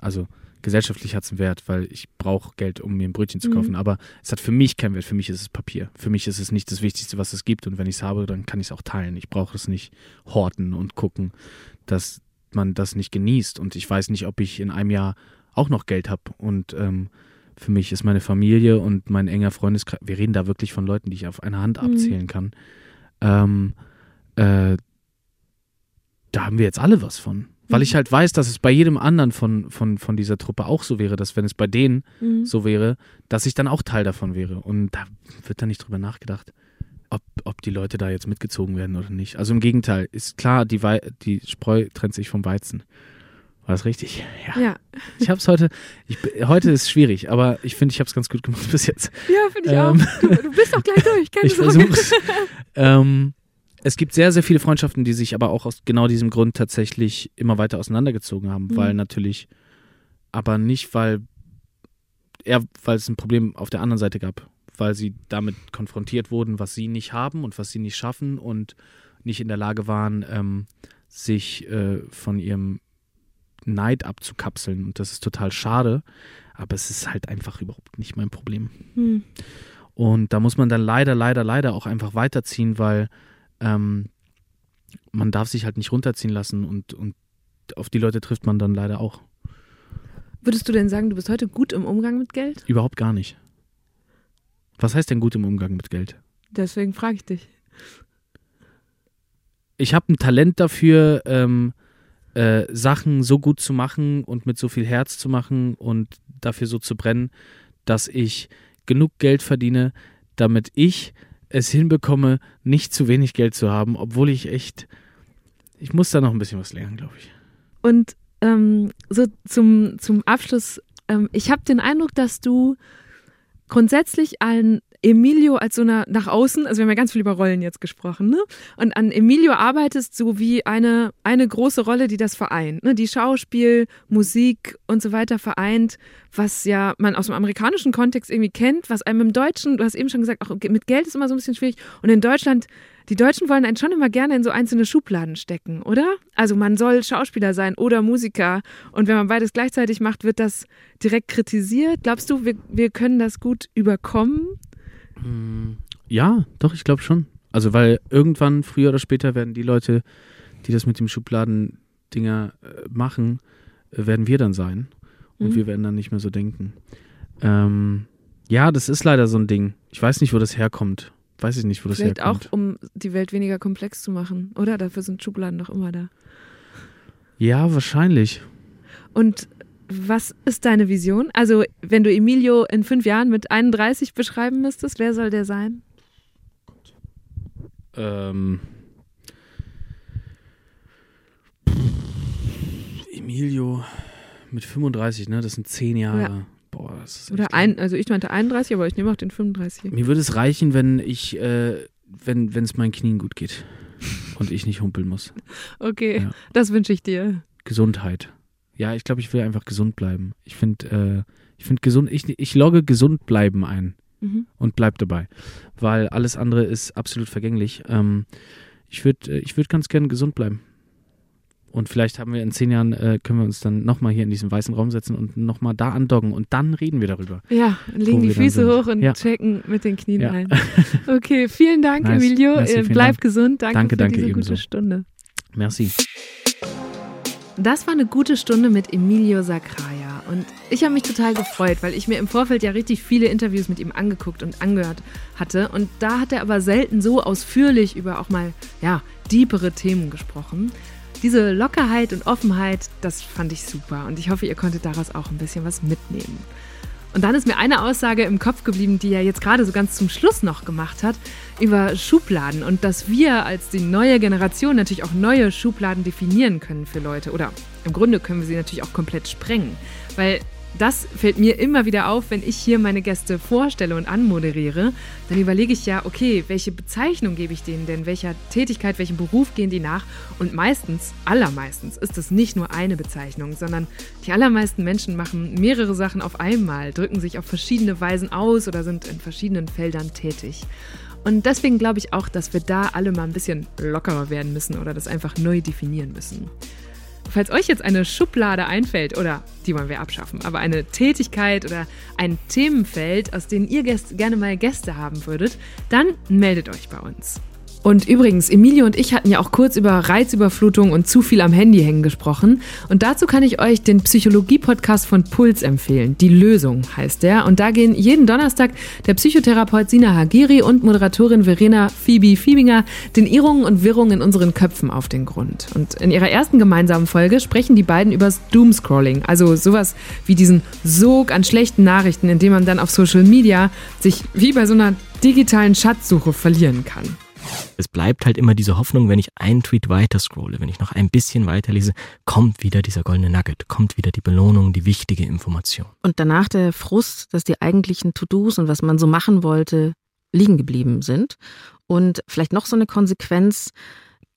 also gesellschaftlich hat es einen Wert, weil ich brauche Geld, um mir ein Brötchen zu kaufen. Aber es hat für mich keinen Wert. Für mich ist es Papier. Für mich ist es nicht das Wichtigste, was es gibt. Und wenn ich es habe, dann kann ich es auch teilen. Ich brauche es nicht horten und gucken, dass man das nicht genießt. Und ich weiß nicht, ob ich in einem Jahr auch noch Geld habe. Und für mich ist meine Familie und mein enger Freundeskreis, wir reden da wirklich von Leuten, die ich auf einer Hand abzählen kann, da haben wir jetzt alle was von. Weil ich halt weiß, dass es bei jedem anderen von dieser Truppe auch so wäre, dass wenn es bei denen so wäre, dass ich dann auch Teil davon wäre. Und da wird dann nicht drüber nachgedacht, ob die Leute da jetzt mitgezogen werden oder nicht. Also im Gegenteil, ist klar, die Spreu trennt sich vom Weizen. War das richtig? Ja. Ich hab's heute ist schwierig, aber ich finde, ich hab's ganz gut gemacht bis jetzt. Ja, finde ich auch. Du bist doch gleich durch, keine Sorge. Es gibt sehr, sehr viele Freundschaften, die sich aber auch aus genau diesem Grund tatsächlich immer weiter auseinandergezogen haben, weil natürlich, aber nicht, weil es ein Problem auf der anderen Seite gab, weil sie damit konfrontiert wurden, was sie nicht haben und was sie nicht schaffen und nicht in der Lage waren, sich von ihrem Neid abzukapseln und das ist total schade, aber es ist halt einfach überhaupt nicht mein Problem. Und da muss man dann leider auch einfach weiterziehen, weil man darf sich halt nicht runterziehen lassen und auf die Leute trifft man dann leider auch. Würdest du denn sagen, du bist heute gut im Umgang mit Geld? Überhaupt gar nicht. Was heißt denn gut im Umgang mit Geld? Deswegen frage ich dich. Ich habe ein Talent dafür, Sachen so gut zu machen und mit so viel Herz zu machen und dafür so zu brennen, dass ich genug Geld verdiene, damit ich es hinbekomme, nicht zu wenig Geld zu haben, obwohl ich muss da noch ein bisschen was lernen, glaube ich. Und so zum Abschluss, ich habe den Eindruck, dass du grundsätzlich allen Emilio als so eine nach außen, also wir haben ja ganz viel über Rollen jetzt gesprochen, ne? Und an Emilio arbeitest so wie eine große Rolle, die das vereint, ne? Die Schauspiel, Musik und so weiter vereint, was ja man aus dem amerikanischen Kontext irgendwie kennt, was einem im Deutschen, du hast eben schon gesagt, auch mit Geld ist immer so ein bisschen schwierig und in Deutschland, die Deutschen wollen einen schon immer gerne in so einzelne Schubladen stecken, oder? Also man soll Schauspieler sein oder Musiker und wenn man beides gleichzeitig macht, wird das direkt kritisiert. Glaubst du, wir können das gut überkommen? Ja, doch, ich glaube schon. Also weil irgendwann, früher oder später, werden die Leute, die das mit dem Schubladendinger machen, werden wir dann sein. Und wir werden dann nicht mehr so denken. Ja, das ist leider so ein Ding. Ich weiß nicht, wo das herkommt. Vielleicht auch, um die Welt weniger komplex zu machen, oder? Dafür sind Schubladen doch immer da. Ja, wahrscheinlich. Und was ist deine Vision? Also, wenn du Emilio in 5 Jahren mit 31 beschreiben müsstest, wer soll der sein? Emilio mit 35, ne? Das sind 10 Jahre. Ja. Boah, das ist also ich meinte 31, aber ich nehme auch den 35. Mir würde es reichen, wenn ich, wenn es meinen Knien gut geht und ich nicht humpeln muss. Okay, ja. Das wünsche ich dir. Gesundheit. Ja, ich glaube, ich will einfach gesund bleiben. Ich finde, ich logge gesund bleiben ein und bleib dabei, weil alles andere ist absolut vergänglich. Ich würde ganz gerne gesund bleiben Und vielleicht haben wir in 10 Jahren, können wir uns dann nochmal hier in diesen weißen Raum setzen und nochmal da andocken und dann reden wir darüber. Ja, und legen die Füße hoch und checken mit den Knien ein. Okay, vielen Dank, nice. Emilio. Merci, vielen Bleib Dank. Gesund. Danke für diese gute Stunde. Merci. Das war eine gute Stunde mit Emilio Sakraya und ich habe mich total gefreut, weil ich mir im Vorfeld ja richtig viele Interviews mit ihm angeguckt und angehört hatte und da hat er aber selten so ausführlich über auch mal, ja, deepere Themen gesprochen. Diese Lockerheit und Offenheit, das fand ich super und ich hoffe, ihr konntet daraus auch ein bisschen was mitnehmen. Und dann ist mir eine Aussage im Kopf geblieben, die er jetzt gerade so ganz zum Schluss noch gemacht hat, über Schubladen und dass wir als die neue Generation natürlich auch neue Schubladen definieren können für Leute. Oder im Grunde können wir sie natürlich auch komplett sprengen, weil das fällt mir immer wieder auf, wenn ich hier meine Gäste vorstelle und anmoderiere. Dann überlege ich ja, okay, welche Bezeichnung gebe ich denen denn? Welcher Tätigkeit, welchem Beruf gehen die nach? Und meistens, allermeistens, ist es nicht nur eine Bezeichnung, sondern die allermeisten Menschen machen mehrere Sachen auf einmal, drücken sich auf verschiedene Weisen aus oder sind in verschiedenen Feldern tätig. Und deswegen glaube ich auch, dass wir da alle mal ein bisschen lockerer werden müssen oder das einfach neu definieren müssen. Falls euch jetzt eine Schublade einfällt, oder die wollen wir abschaffen, aber eine Tätigkeit oder ein Themenfeld, aus denen ihr gerne mal Gäste haben würdet, dann meldet euch bei uns. Und übrigens, Emilio und ich hatten ja auch kurz über Reizüberflutung und zu viel am Handy hängen gesprochen. Und dazu kann ich euch den Psychologie-Podcast von PULS empfehlen. Die Lösung heißt der. Und da gehen jeden Donnerstag der Psychotherapeut Sina Hagiri und Moderatorin Verena Phoebe Fiebinger den Irrungen und Wirrungen in unseren Köpfen auf den Grund. Und in ihrer ersten gemeinsamen Folge sprechen die beiden übers Doomscrolling. Also sowas wie diesen Sog an schlechten Nachrichten, in dem man dann auf Social Media sich wie bei so einer digitalen Schatzsuche verlieren kann. Es bleibt halt immer diese Hoffnung, wenn ich einen Tweet weiter scrolle, wenn ich noch ein bisschen weiterlese, kommt wieder dieser goldene Nugget, kommt wieder die Belohnung, die wichtige Information. Und danach der Frust, dass die eigentlichen To-Dos und was man so machen wollte, liegen geblieben sind. Und vielleicht noch so eine Konsequenz,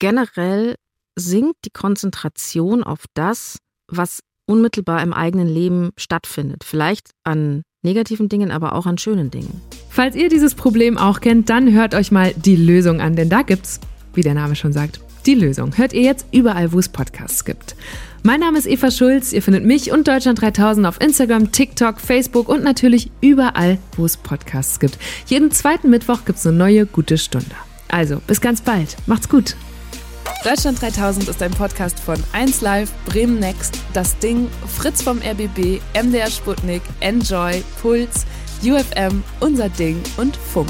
generell sinkt die Konzentration auf das, was unmittelbar im eigenen Leben stattfindet. Vielleicht an negativen Dingen, aber auch an schönen Dingen. Falls ihr dieses Problem auch kennt, dann hört euch mal Die Lösung an, denn da gibt's, wie der Name schon sagt, die Lösung. Hört ihr jetzt überall, wo es Podcasts gibt. Mein Name ist Eva Schulz, ihr findet mich und Deutschland 3000 auf Instagram, TikTok, Facebook und natürlich überall, wo es Podcasts gibt. Jeden zweiten Mittwoch gibt's eine neue gute Stunde. Also, bis ganz bald. Macht's gut. Deutschland 3000 ist ein Podcast von 1Live, Bremen Next, Das Ding, Fritz vom RBB, MDR Sputnik, Enjoy, Puls, UFM, Unser Ding und Funk.